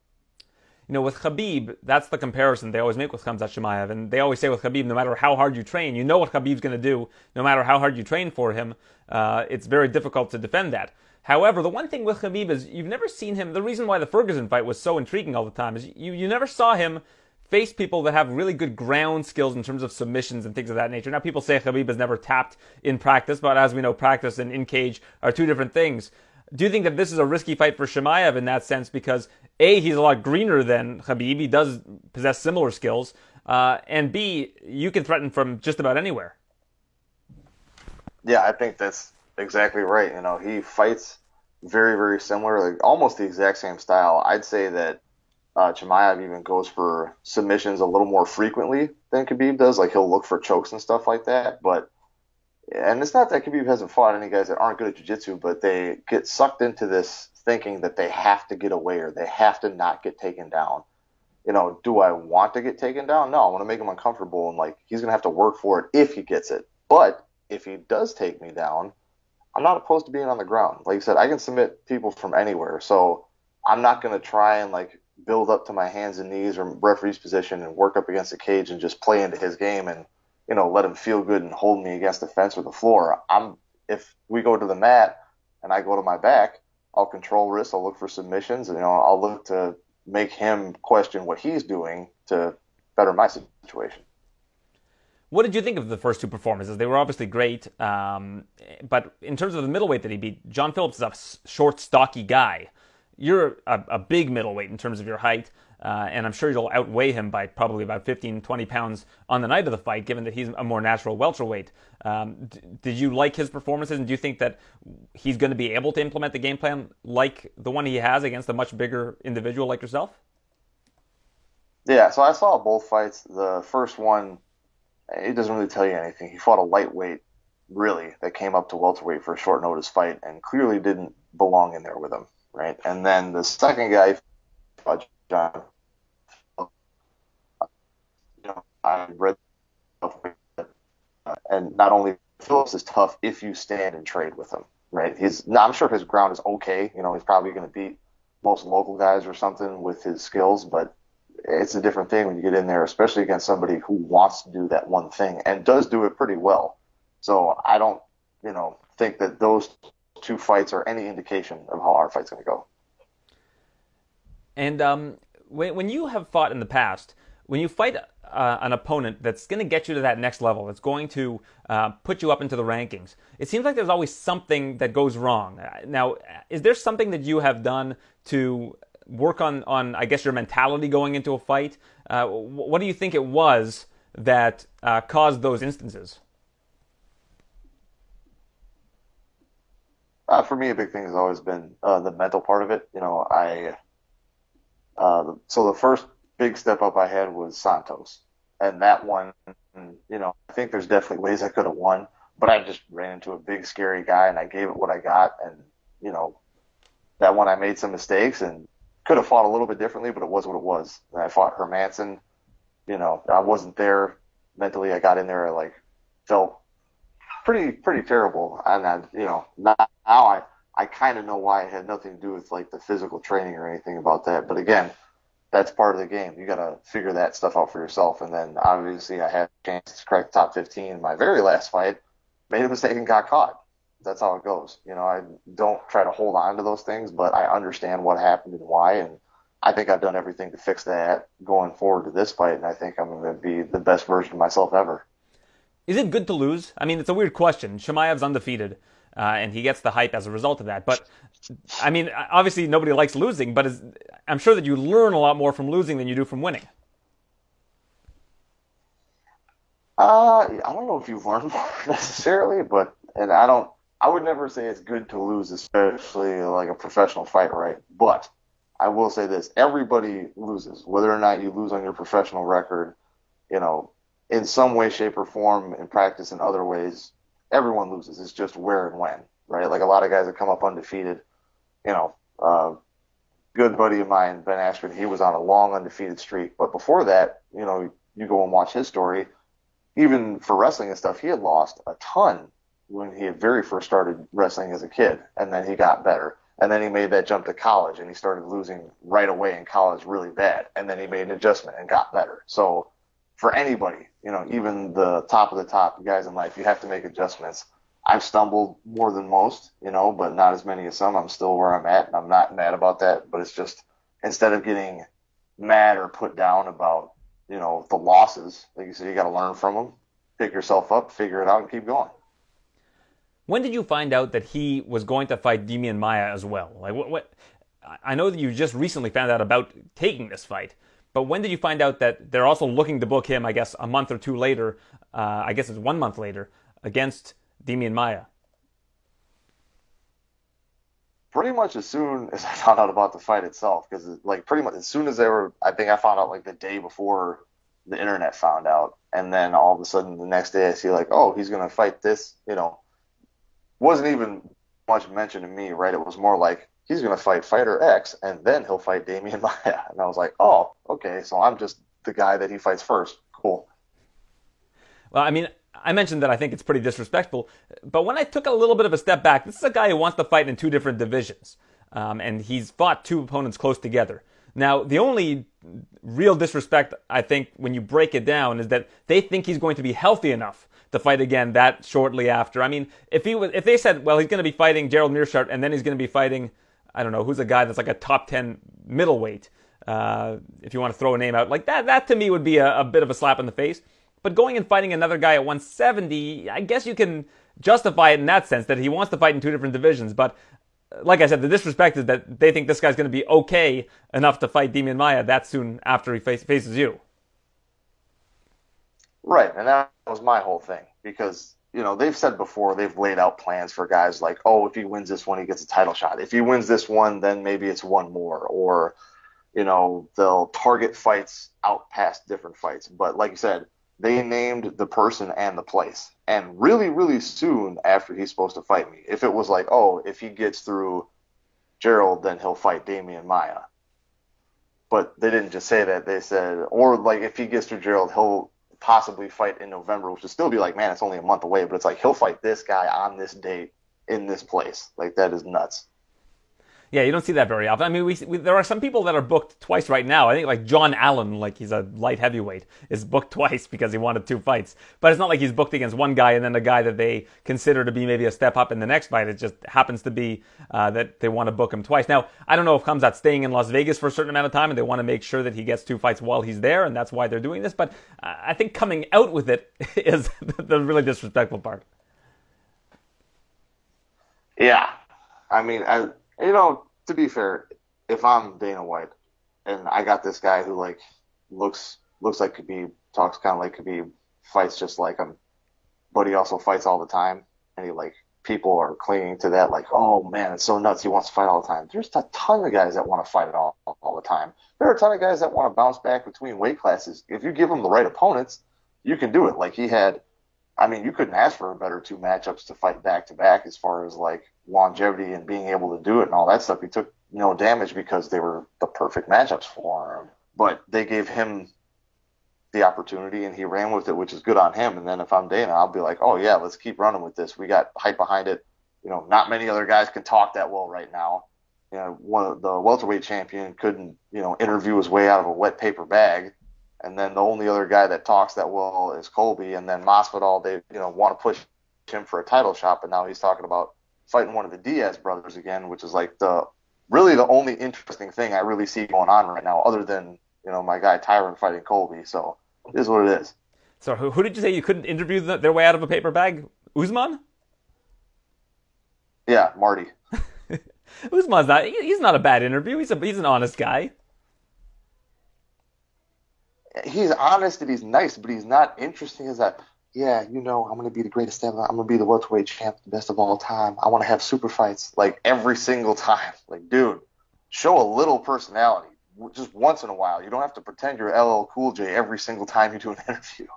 You know, with Khabib, that's the comparison they always make with Khamzat Chimaev. And they always say with Khabib, no matter how hard you train, you know what Khabib's going to do. No matter how hard you train for him, uh, it's very difficult to defend that. However, the one thing with Khabib is you've never seen him. The reason why the Ferguson fight was so intriguing all the time is you, you never saw him face people that have really good ground skills in terms of submissions and things of that nature. Now, people say Khabib has never tapped in practice, but as we know, practice and in-cage are two different things. Do you think that this is a risky fight for Chimaev in that sense? Because A, he's a lot greener than Khabib. He does possess similar skills. Uh, and B, you can threaten from just about anywhere. Yeah, I think that's exactly right. You know, he fights very, very similar, like almost the exact same style. I'd say that uh, Chimaev even goes for submissions a little more frequently than Khabib does. Like, he'll look for chokes and stuff like that. But And it's not that Khabib hasn't fought any guys that aren't good at jiu-jitsu, but they get sucked into this thinking that they have to get away or they have to not get taken down. You know, do I want to get taken down? No, I want to make him uncomfortable, and, like, he's going to have to work for it if he gets it. But if he does take me down, I'm not opposed to being on the ground. Like you said, I can submit people from anywhere, so I'm not going to try and, like, build up to my hands and knees or referee's position and work up against the cage and just play into his game and, you know, let him feel good and hold me against the fence or the floor. I'm if we go to the mat and I go to my back, I'll control wrists, I'll look for submissions, and, you know, I'll look to make him question what he's doing to better my situation. What did you think of the first two performances? They were obviously great, um, but in terms of the middleweight that he beat, John Phillips is a short, stocky guy. You're a, a big middleweight in terms of your height. Uh, and I'm sure you'll outweigh him by probably about fifteen, twenty pounds on the night of the fight, given that he's a more natural welterweight. Um, d- did you like his performances, and do you think that he's going to be able to implement the game plan like the one he has against a much bigger individual like yourself? Yeah, so I saw both fights. The first one, it doesn't really tell you anything. He fought a lightweight, really, that came up to welterweight for a short notice fight and clearly didn't belong in there with him, right? And then the second guy, John, you know, I read, and not only Phillips is tough if you stand and trade with him, right? He's, I'm sure his ground is okay. You know, he's probably going to beat most local guys or something with his skills, but it's a different thing when you get in there, especially against somebody who wants to do that one thing and does do it pretty well. So I don't, you know, think that those two fights are any indication of how our fight's going to go. And um, when, when you have fought in the past, when you fight uh, an opponent that's going to get you to that next level, that's going to uh, put you up into the rankings, it seems like there's always something that goes wrong. Now, is there something that you have done to work on, on I guess, your mentality going into a fight? Uh, what do you think it was that uh, caused those instances? Uh, for me, a big thing has always been uh, the mental part of it. You know, I... Uh, so the first big step up I had was Santos, and that one, you know, I think there's definitely ways I could have won, but I just ran into a big, scary guy, and I gave it what I got, and, you know, that one I made some mistakes and could have fought a little bit differently, but it was what it was. And I fought Hermanson, you know, I wasn't there mentally. I got in there, I, like, felt pretty, pretty terrible, and I, you know, now I... I kind of know why. It had nothing to do with, like, the physical training or anything about that. But again, that's part of the game. You got to figure that stuff out for yourself. And then obviously I had a chance to crack the top fifteen in my very last fight, made a mistake and got caught. That's how it goes. You know, I don't try to hold on to those things, but I understand what happened and why. And I think I've done everything to fix that going forward to this fight. And I think I'm going to be the best version of myself ever. Is it good to lose? I mean, it's a weird question. Chimaev's undefeated. Uh, and he gets the hype as a result of that. But, I mean, obviously nobody likes losing, but is, I'm sure that you learn a lot more from losing than you do from winning. Uh, I don't know if you learn more necessarily, but and I don't. I would never say it's good to lose, especially like a professional fight, right? But I will say this. Everybody loses, whether or not you lose on your professional record, you know, in some way, shape, or form, in practice, in other ways. Everyone loses. It's just where and when, right? Like, a lot of guys that come up undefeated, you know, uh, good buddy of mine, Ben Askren, he was on a long undefeated streak. But before that, you know, you go and watch his story. even for wrestling and stuff, he had lost a ton when he had very first started wrestling as a kid, and then he got better. And then he made that jump to college, and he started losing right away in college really bad. And then he made an adjustment and got better. So for anybody, you know, even the top of the top guys in life, you have to make adjustments. I've stumbled more than most, you know, but not as many as some. I'm still where I'm at, and I'm not mad about that. But it's just, instead of getting mad or put down about, you know, the losses, like you said, you got to learn from them, pick yourself up, figure it out, and keep going. When did you find out that he was going to fight Demian Maia as well? Like, what, what? I know that you just recently found out about taking this fight, but when did you find out that they're also looking to book him, I guess, a month or two later, uh, I guess it's one month later, against Demian Maia? Pretty much as soon as I found out about the fight itself, because, it, like, pretty much as soon as they were, I think I found out, like, the day before the internet found out, and then all of a sudden the next day I see, like, oh, he's going to fight this, you know, wasn't even much mentioned to me, right? It was more like, he's going to fight Fighter X, and then he'll fight Demian Maia. And I was like, oh, okay, so I'm just the guy that he fights first. Cool. Well, I mean, I mentioned that I think it's pretty disrespectful, but when I took a little bit of a step back, this is a guy who wants to fight in two different divisions, um, and he's fought two opponents close together. Now, the only real disrespect, I think, when you break it down, is that they think he's going to be healthy enough to fight again that shortly after. I mean, if he was, if they said, well, he's going to be fighting Gerald Meerschaert, and then he's going to be fighting, I don't know, who's a guy that's like a top ten middleweight, uh, if you want to throw a name out, like that, that to me would be a, a bit of a slap in the face. But going and fighting another guy at one seventy, I guess you can justify it in that sense, that he wants to fight in two different divisions. But like I said, the disrespect is that they think this guy's going to be okay enough to fight Demian Maia that soon after he face, faces you. Right, and that was my whole thing, because, you know, they've said before, they've laid out plans for guys like, oh, if he wins this one, he gets a title shot. If he wins this one, then maybe it's one more. Or, you know, they'll target fights out past different fights. But like you said, they named the person and the place. And really, really soon after he's supposed to fight me. If it was like, oh, if he gets through Gerald, then he'll fight Demian Maia. But they didn't just say that. They said, or like, if he gets through Gerald, he'll possibly fight in November, which would still be like, man, it's only a month away, but it's like, he'll fight this guy on this date in this place. Like, that is nuts. Yeah, you don't see that very often. I mean, we, we there are some people that are booked twice right now. I think like John Allen, like he's a light heavyweight, is booked twice because he wanted two fights. But it's not like he's booked against one guy and then a guy that they consider to be maybe a step up in the next fight. It just happens to be uh, that they want to book him twice. Now, I don't know if Khamzat's staying in Las Vegas for a certain amount of time and they want to make sure that he gets two fights while he's there, and that's why they're doing this. But uh, I think coming out with it is the really disrespectful part. Yeah. I mean, I... You know, to be fair, if I'm Dana White and I got this guy who like looks looks like Khabib, talks kind of like Khabib, fights just like him, but he also fights all the time, and he like people are clinging to that like, oh man, it's so nuts. He wants to fight all the time. There's a ton of guys that want to fight it all all the time. There are a ton of guys that want to bounce back between weight classes. If you give them the right opponents, you can do it. Like he had. I mean, you couldn't ask for a better two matchups to fight back-to-back as far as, like, longevity and being able to do it and all that stuff. He took no damage because they were the perfect matchups for him. But they gave him the opportunity, and he ran with it, which is good on him. And then if I'm Dana, I'll be like, oh, yeah, let's keep running with this. We got hype behind it. You know, not many other guys can talk that well right now. You know, one of the welterweight champion couldn't, you know, interview his way out of a wet paper bag. And then the only other guy that talks that well is Colby. And then Masvidal, they you know want to push him for a title shot, but now he's talking about fighting one of the Diaz brothers again, which is like the really the only interesting thing I really see going on right now, other than you know my guy Tyron fighting Colby. So it is what it is. So who, who did you say you couldn't interview the, their way out of a paper bag? Usman? Yeah, Marty. Usman's not. He, he's not a bad interview. He's a he's an honest guy. He's honest and he's nice, but he's not interesting as that. Yeah, you know, I'm going to be the greatest ever. I'm going to be the welterweight champ, the best of all time. I want to have super fights, like, every single time. Like, dude, show a little personality just once in a while. You don't have to pretend you're L L Cool J every single time you do an interview.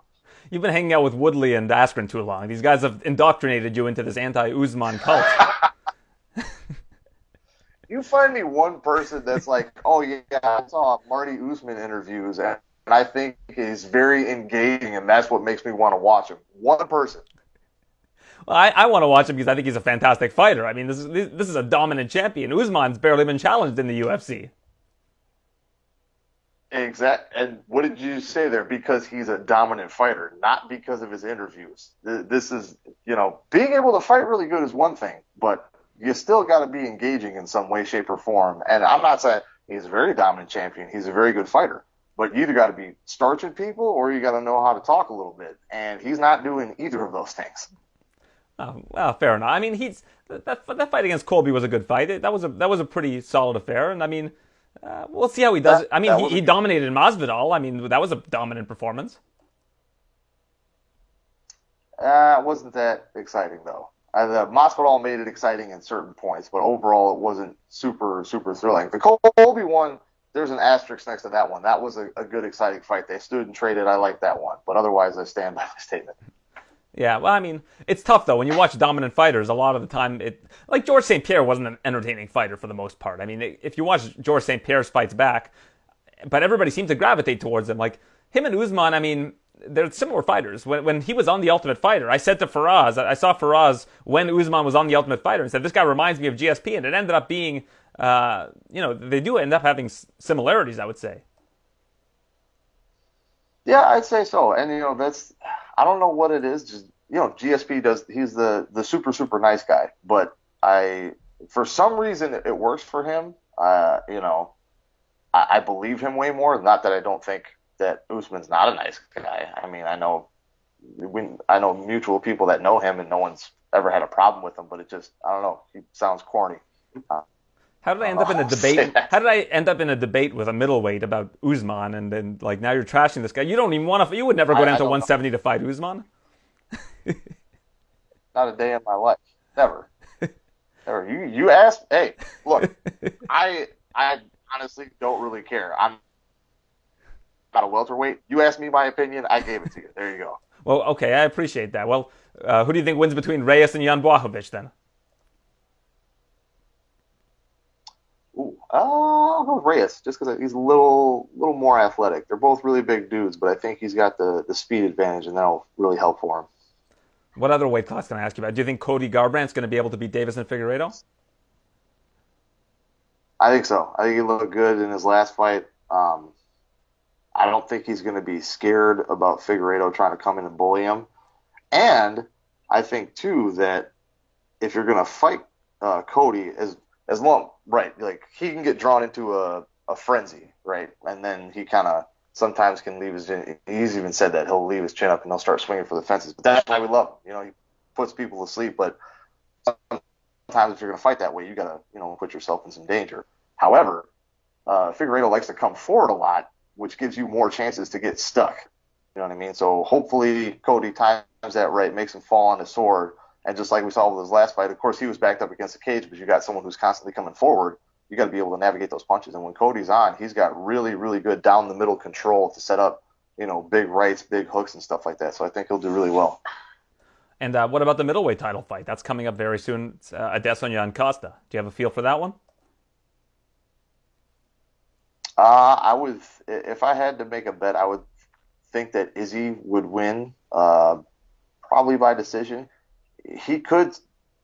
You've been hanging out with Woodley and Askren too long. These guys have indoctrinated you into this anti-Usman cult. You find me one person that's like, oh, yeah, I saw Marty Usman interviews at that I think is very engaging, and that's what makes me want to watch him. One person. Well, I, I want to watch him because I think he's a fantastic fighter. I mean, this is this is a dominant champion. Usman's barely been challenged in the U F C. Exact. And what did you say there? Because he's a dominant fighter, not because of his interviews. This is, you know, being able to fight really good is one thing, but you still got to be engaging in some way, shape, or form. And I'm not saying he's a very dominant champion. He's a very good fighter. But you either got to be starching people or you got to know how to talk a little bit. And he's not doing either of those things. Oh, well, fair enough. I mean, he's that that fight against Colby was a good fight. That was a that was a pretty solid affair. And I mean, uh, we'll see how he does. That, it. I mean, he, he dominated Masvidal. I mean, that was a dominant performance. Uh, wasn't that exciting though? Uh, the Masvidal made it exciting in certain points, but overall, it wasn't super super thrilling. The Colby one. There's an asterisk next to that one. That was a, a good, exciting fight. They stood and traded. I like that one. But otherwise, I stand by my statement. Yeah, well, I mean, it's tough, though. When you watch dominant fighters, a lot of the time, it like Georges Saint Pierre wasn't an entertaining fighter for the most part. I mean, if you watch Georges Saint Pierre's fights back, but everybody seems to gravitate towards him. Like, him and Usman, I mean, they're similar fighters. When when he was on The Ultimate Fighter, I said to Faraz, I saw Faraz when Usman was on The Ultimate Fighter and said, this guy reminds me of G S P, and it ended up being... Uh, you know, they do end up having similarities, I would say. Yeah, I'd say so. And, you know, that's, I don't know what it is. Just, you know, G S P does, he's the, the super, super nice guy. But I, for some reason, it works for him. Uh, you know, I, I believe him way more. Not that I don't think that Usman's not a nice guy. I mean, I know, when, I know mutual people that know him and no one's ever had a problem with him, but it just, I don't know, he sounds corny. Uh, How did I end up in a debate? How did I end up in a debate with a middleweight about Usman? And then, like, now you're trashing this guy. You don't even want to. You would never go I, down I to one seventy know. To fight Usman. Not a day in my life, never. Never. You you asked. Hey, look, I I honestly don't really care. I'm not a welterweight. You asked me my opinion. I gave it to you. There you go. Well, okay, I appreciate that. Well, uh, who do you think wins between Reyes and Jan Błachowicz then? Oh, uh, Reyes, just because he's a little, little more athletic. They're both really big dudes, but I think he's got the, the speed advantage, and that'll really help for him. What other weight class can I ask you about? Do you think Cody Garbrandt's going to be able to beat Davis and Figueiredo? I think so. I think he looked good in his last fight. Um, I don't think he's going to be scared about Figueiredo trying to come in and bully him. And I think, too, that if you're going to fight uh, Cody as As long, right, like, he can get drawn into a, a frenzy, right? And then he kind of sometimes can leave his – he's even said that he'll leave his chin up and he'll start swinging for the fences. But that's why we love him. You know, he puts people to sleep. But sometimes if you're going to fight that way, you got to, you know, put yourself in some danger. However, uh, Figueiredo likes to come forward a lot, which gives you more chances to get stuck. You know what I mean? So hopefully Cody times that right, makes him fall on his sword. And just like we saw with his last fight, of course, he was backed up against the cage, but you got someone who's constantly coming forward. You got to be able to navigate those punches. And when Cody's on, he's got really, really good down-the-middle control to set up, you know, big rights, big hooks, and stuff like that. So I think he'll do really well. And uh, what about the middleweight title fight? That's coming up very soon. It's uh, Adesanya and Costa. Do you have a feel for that one? Uh, I would, if I had to make a bet, I would think that Izzy would win, uh, probably by decision. He could,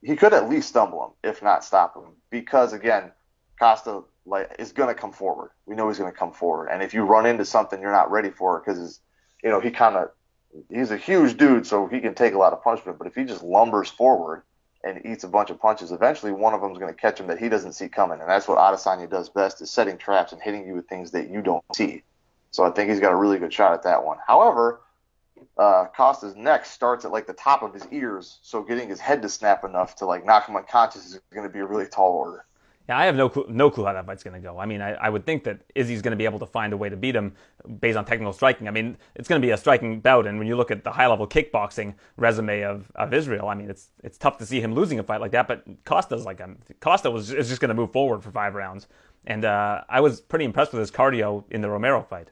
he could at least stumble him, if not stop him, because again, Costa like is going to come forward. We know he's going to come forward, and if you run into something you're not ready for, because you know he kind of, he's a huge dude, so he can take a lot of punishment. But if he just lumbers forward and eats a bunch of punches, eventually one of them is going to catch him that he doesn't see coming, and that's what Adesanya does best: is setting traps and hitting you with things that you don't see. So I think he's got a really good shot at that one. However. Uh, Costa's neck starts at like the top of his ears, so getting his head to snap enough to like knock him unconscious is going to be a really tall order. Yeah, I have no clue, no clue how that fight's going to go. I mean, I, I would think that Izzy's going to be able to find a way to beat him based on technical striking. I mean, it's going to be a striking bout, and when you look at the high-level kickboxing resume of, of Israel, I mean, it's it's tough to see him losing a fight like that. But Costa's like a, Costa was is just going to move forward for five rounds, and uh, I was pretty impressed with his cardio in the Romero fight.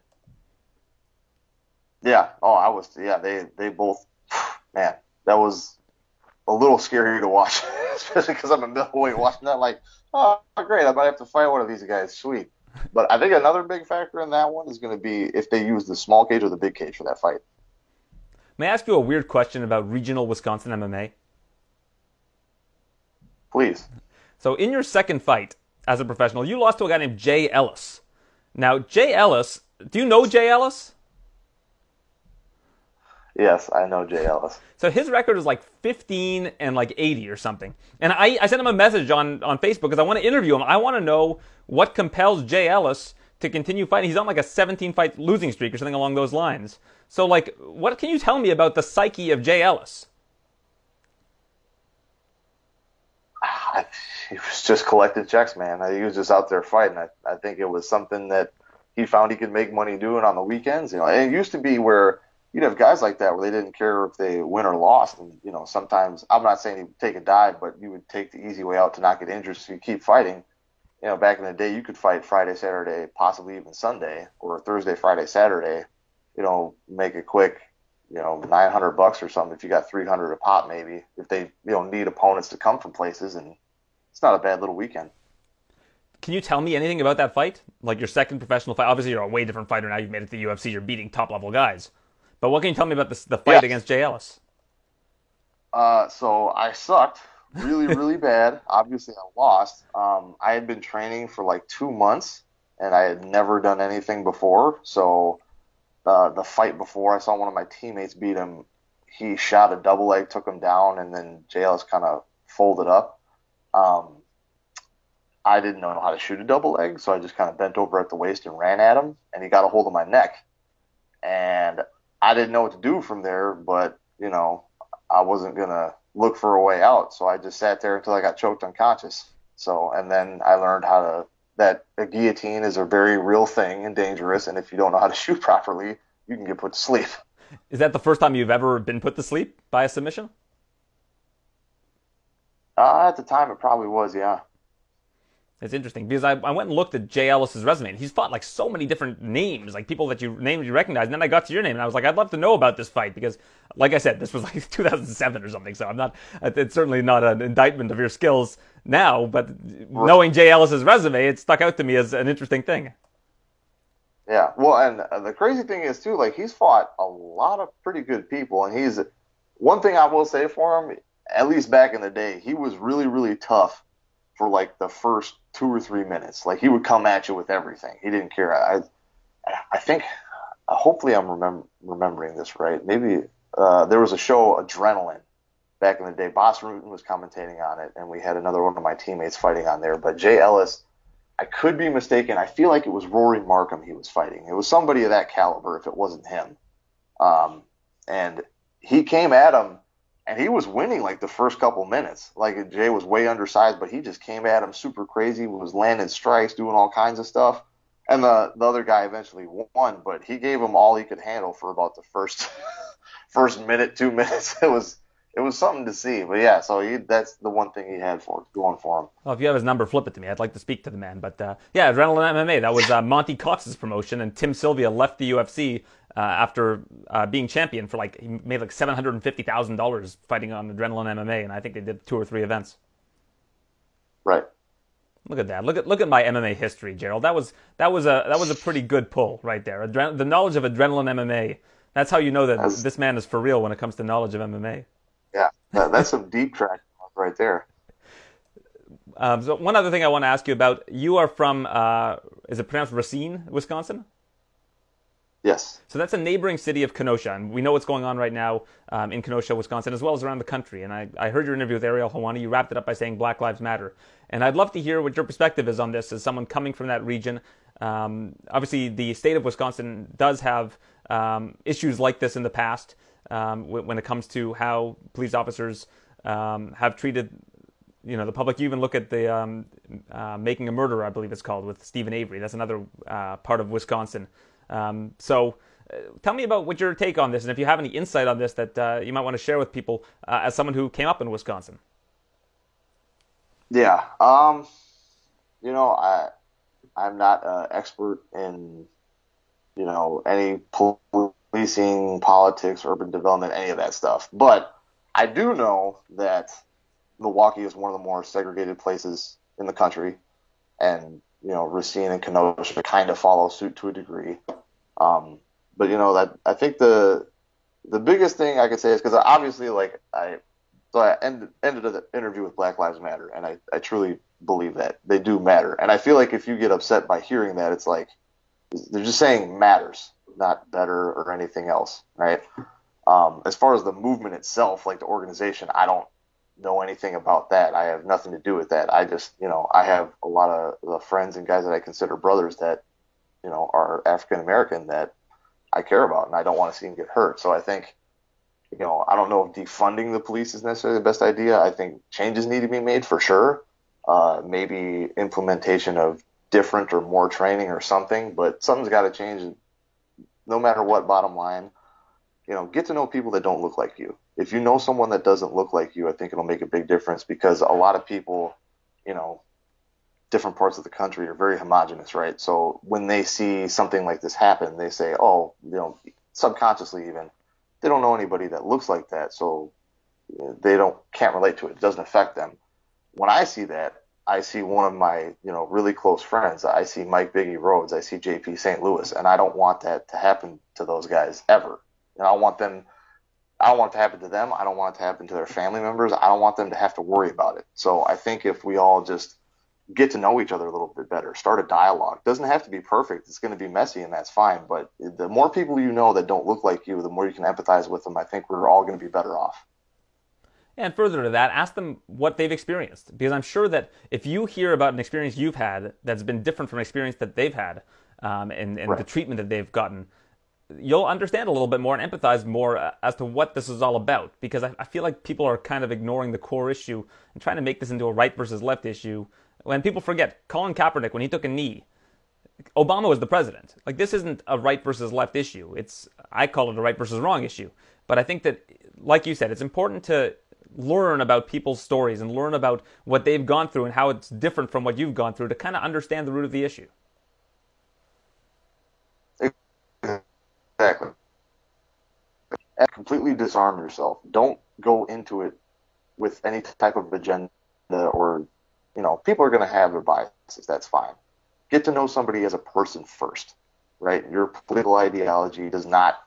Yeah. Oh, I was. Yeah, they, they both. Man, that was a little scary to watch, especially because I'm a middleweight watching that. Like, oh, great! I might have to fight one of these guys. Sweet. But I think another big factor in that one is going to be if they use the small cage or the big cage for that fight. May I ask you a weird question about regional Wisconsin M M A? Please. So in your second fight as a professional, you lost to a guy named Jay Ellis. Now, Jay Ellis, do you know Jay Ellis? Yes, I know Jay Ellis. So his record was like fifteen and like eighty or something. And I, I sent him a message on, on Facebook because I want to interview him. I want to know what compels Jay Ellis to continue fighting. He's on like a seventeen-fight losing streak or something along those lines. So like, what can you tell me about the psyche of Jay Ellis? He was just collecting checks, man. He was just out there fighting. I, I think it was something that he found he could make money doing on the weekends. You know, and it used to be where you'd have guys like that where they didn't care if they win or lost. And, you know, sometimes, I'm not saying he'd take a dive, but you would take the easy way out to not get injured so you keep fighting. You know, back in the day, you could fight Friday, Saturday, possibly even Sunday, or Thursday, Friday, Saturday. You know, make a quick, you know, nine hundred bucks or something if you got three hundred a pop maybe. If they, you know, need opponents to come from places, and it's not a bad little weekend. Can you tell me anything about that fight? Like your second professional fight? Obviously, you're a way different fighter now. You've made it to the U F C. You're beating top-level guys. But what can you tell me about this, the fight yeah. against Jay Ellis? Uh, so I sucked really, really bad. Obviously, I lost. Um, I had been training for like two months, and I had never done anything before. So uh, the fight before, I saw one of my teammates beat him. He shot a double leg, took him down, and then Jay Ellis kind of folded up. Um, I didn't know how to shoot a double leg, so I just kind of bent over at the waist and ran at him, and he got a hold of my neck. And I didn't know what to do from there, but, you know, I wasn't going to look for a way out, so I just sat there until I got choked unconscious. So, and then I learned how to, that a guillotine is a very real thing and dangerous, and if you don't know how to shoot properly, you can get put to sleep. Is that the first time you've ever been put to sleep by a submission? Uh, at the time, it probably was, yeah. It's interesting, because I, I went and looked at Jay Ellis' resume, and he's fought, like, so many different names, like, people that you names you recognize, and then I got to your name, and I was like, I'd love to know about this fight, because, like I said, this was, like, two thousand seven or something, so I'm not, it's certainly not an indictment of your skills now, but right. Knowing Jay Ellis' resume, it stuck out to me as an interesting thing. Yeah, well, and the crazy thing is, too, like, he's fought a lot of pretty good people, and he's, one thing I will say for him, at least back in the day, he was really, really tough for, like, the first two or three minutes. Like, he would come at you with everything. He didn't care. I I think, hopefully I'm remem- remembering this right. Maybe uh, there was a show, Adrenaline, back in the day. Boss Rutan was commentating on it, and we had another one of my teammates fighting on there. But Jay Ellis, I could be mistaken. I feel like it was Rory Markham he was fighting. It was somebody of that caliber if it wasn't him. Um, and he came at him. And he was winning, like, the first couple minutes. Like, Jay was way undersized, but he just came at him super crazy, was landing strikes, doing all kinds of stuff. And the, the other guy eventually won, but he gave him all he could handle for about the first first minute, two minutes. It was it was something to see. But, yeah, so he, that's the one thing he had for going for him. Well, if you have his number, flip it to me. I'd like to speak to the man. But, uh, yeah, Adrenaline M M A, that was uh, Monty Cox's promotion, and Tim Sylvia left the U F C Uh, after uh, being champion for like, he made like seven hundred fifty thousand dollars fighting on Adrenaline M M A, and I think they did two or three events. Right. Look at that. Look at look at my M M A history, Gerald. That was that was a that was a pretty good pull right there. Adren- the knowledge of Adrenaline M M A. That's how you know that that's, this man is for real when it comes to knowledge of M M A. Yeah, that, that's some deep track right there. Um, so one other thing I want to ask you about. You are from uh, is it pronounced Racine, Wisconsin? Yes. So that's a neighboring city of Kenosha, and we know what's going on right now um, in Kenosha, Wisconsin, as well as around the country. And I, I heard your interview with Ariel Helwani. You wrapped it up by saying Black Lives Matter. And I'd love to hear what your perspective is on this as someone coming from that region. Um, obviously, the state of Wisconsin does have um, issues like this in the past um, when it comes to how police officers um, have treated you know, the public. You even look at the um, uh, Making a Murderer, I believe it's called, with Stephen Avery. That's another uh, part of Wisconsin. Um, so uh, tell me about what your take on this, and if you have any insight on this that uh, you might want to share with people uh, as someone who came up in Wisconsin. Yeah. Um, you know, I, I'm not an expert in, you know, any policing, politics, urban development, any of that stuff. But I do know that Milwaukee is one of the more segregated places in the country, and you know, Racine and Kenosha kind of follow suit to a degree. Um, but, you know, that I think the the biggest thing I could say is because obviously, like, I so I end, ended the interview with Black Lives Matter, and I, I truly believe that. They do matter. And I feel like if you get upset by hearing that, it's like they're just saying matters, not better or anything else, right? Um, as far as the movement itself, like the organization, I don't know anything about that. I have nothing to do with that. I just, you know, I have a lot of the friends and guys that I consider brothers that, you know, are African American that I care about, and I don't want to see them get hurt. So I think, you know, I don't know if defunding the police is necessarily the best idea. I think changes need to be made for sure. Uh, maybe implementation of different or more training or something, but something's got to change no matter what. Bottom line, you know, get to know people that don't look like you. If you know someone that doesn't look like you, I think it'll make a big difference, because a lot of people, you know, different parts of the country are very homogenous, right? So when they see something like this happen, they say, oh, you know, subconsciously even, they don't know anybody that looks like that, so they don't can't relate to it. It doesn't affect them. When I see that, I see one of my, you know, really close friends. I see Mike Biggie Rhodes. I see J P Saint Louis, and I don't want that to happen to those guys ever. And I don't want them. I don't want it to happen to them. I don't want it to happen to their family members. I don't want them to have to worry about it. So I think if we all just get to know each other a little bit better, start a dialogue. It doesn't have to be perfect. It's going to be messy, and that's fine. But the more people you know that don't look like you, the more you can empathize with them. I think we're all going to be better off. And further to that, ask them what they've experienced. Because I'm sure that if you hear about an experience you've had that's been different from an experience that they've had, um, and, and right. the treatment that they've gotten, you'll understand a little bit more and empathize more as to what this is all about. Because I, I feel like people are kind of ignoring the core issue and trying to make this into a right versus left issue. When people forget, Colin Kaepernick, when he took a knee, Obama was the president. Like, this isn't a right versus left issue. It's, I call it a right versus wrong issue. But I think that, like you said, it's important to learn about people's stories and learn about what they've gone through and how it's different from what you've gone through to kind of understand the root of the issue. Exactly. And completely disarm yourself. Don't go into it with any type of agenda or, you know, people are going to have their biases. That's fine. Get to know somebody as a person first, right? Your political ideology does not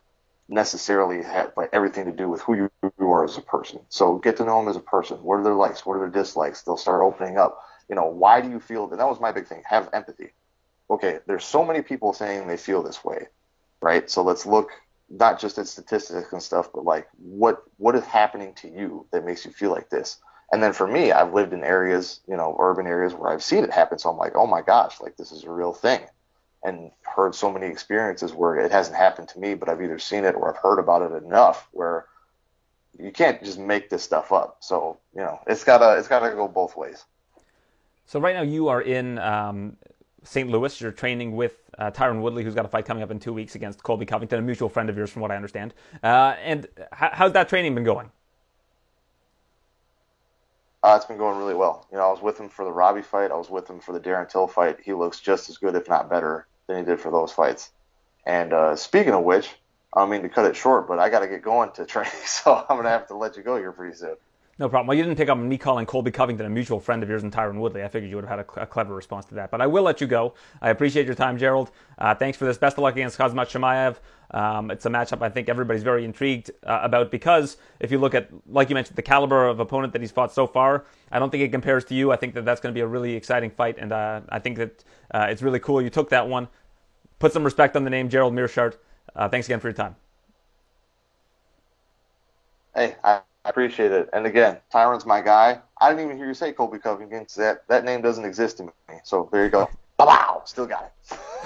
necessarily have like everything to do with who you are as a person. So get to know them as a person. What are their likes? What are their dislikes? They'll start opening up. You know, why do you feel that? That was my big thing. Have empathy. Okay, there's so many people saying they feel this way, right? So let's look not just at statistics and stuff, but like what what is happening to you that makes you feel like this? And then for me, I've lived in areas, you know, urban areas where I've seen it happen. So I'm like, oh my gosh, like this is a real thing. And heard so many experiences where it hasn't happened to me, but I've either seen it or I've heard about it enough where you can't just make this stuff up. So, you know, it's gotta it's gotta go both ways. So right now you are in um, Saint Louis. You're training with uh, Tyron Woodley, who's got a fight coming up in two weeks against Colby Covington, a mutual friend of yours from what I understand. Uh, and how, how's that training been going? Uh, it's been going really well. You know, I was with him for the Robbie fight. I was with him for the Darren Till fight. He looks just as good, if not better, than he did for those fights. And uh, speaking of which, I don't mean to cut it short, but I got to get going to train, so I'm going to have to let you go here pretty soon. No problem. Well, you didn't pick up me calling Colby Covington a mutual friend of yours and Tyron Woodley. I figured you would have had a, a clever response to that. But I will let you go. I appreciate your time, Gerald. Uh, thanks for this. Best of luck against Khamzat Chimaev. Um, it's a matchup I think everybody's very intrigued uh, about, because if you look at, like you mentioned, the caliber of opponent that he's fought so far, I don't think it compares to you. I think that that's going to be a really exciting fight, and uh, I think that uh, it's really cool you took that one. Put some respect on the name, Gerald Meerschaert. Uh, thanks again for your time. Hey, I appreciate it. And again, Tyron's my guy. I didn't even hear you say Colby Covington, because that, that name doesn't exist to me. So there you go. Wow, still got it.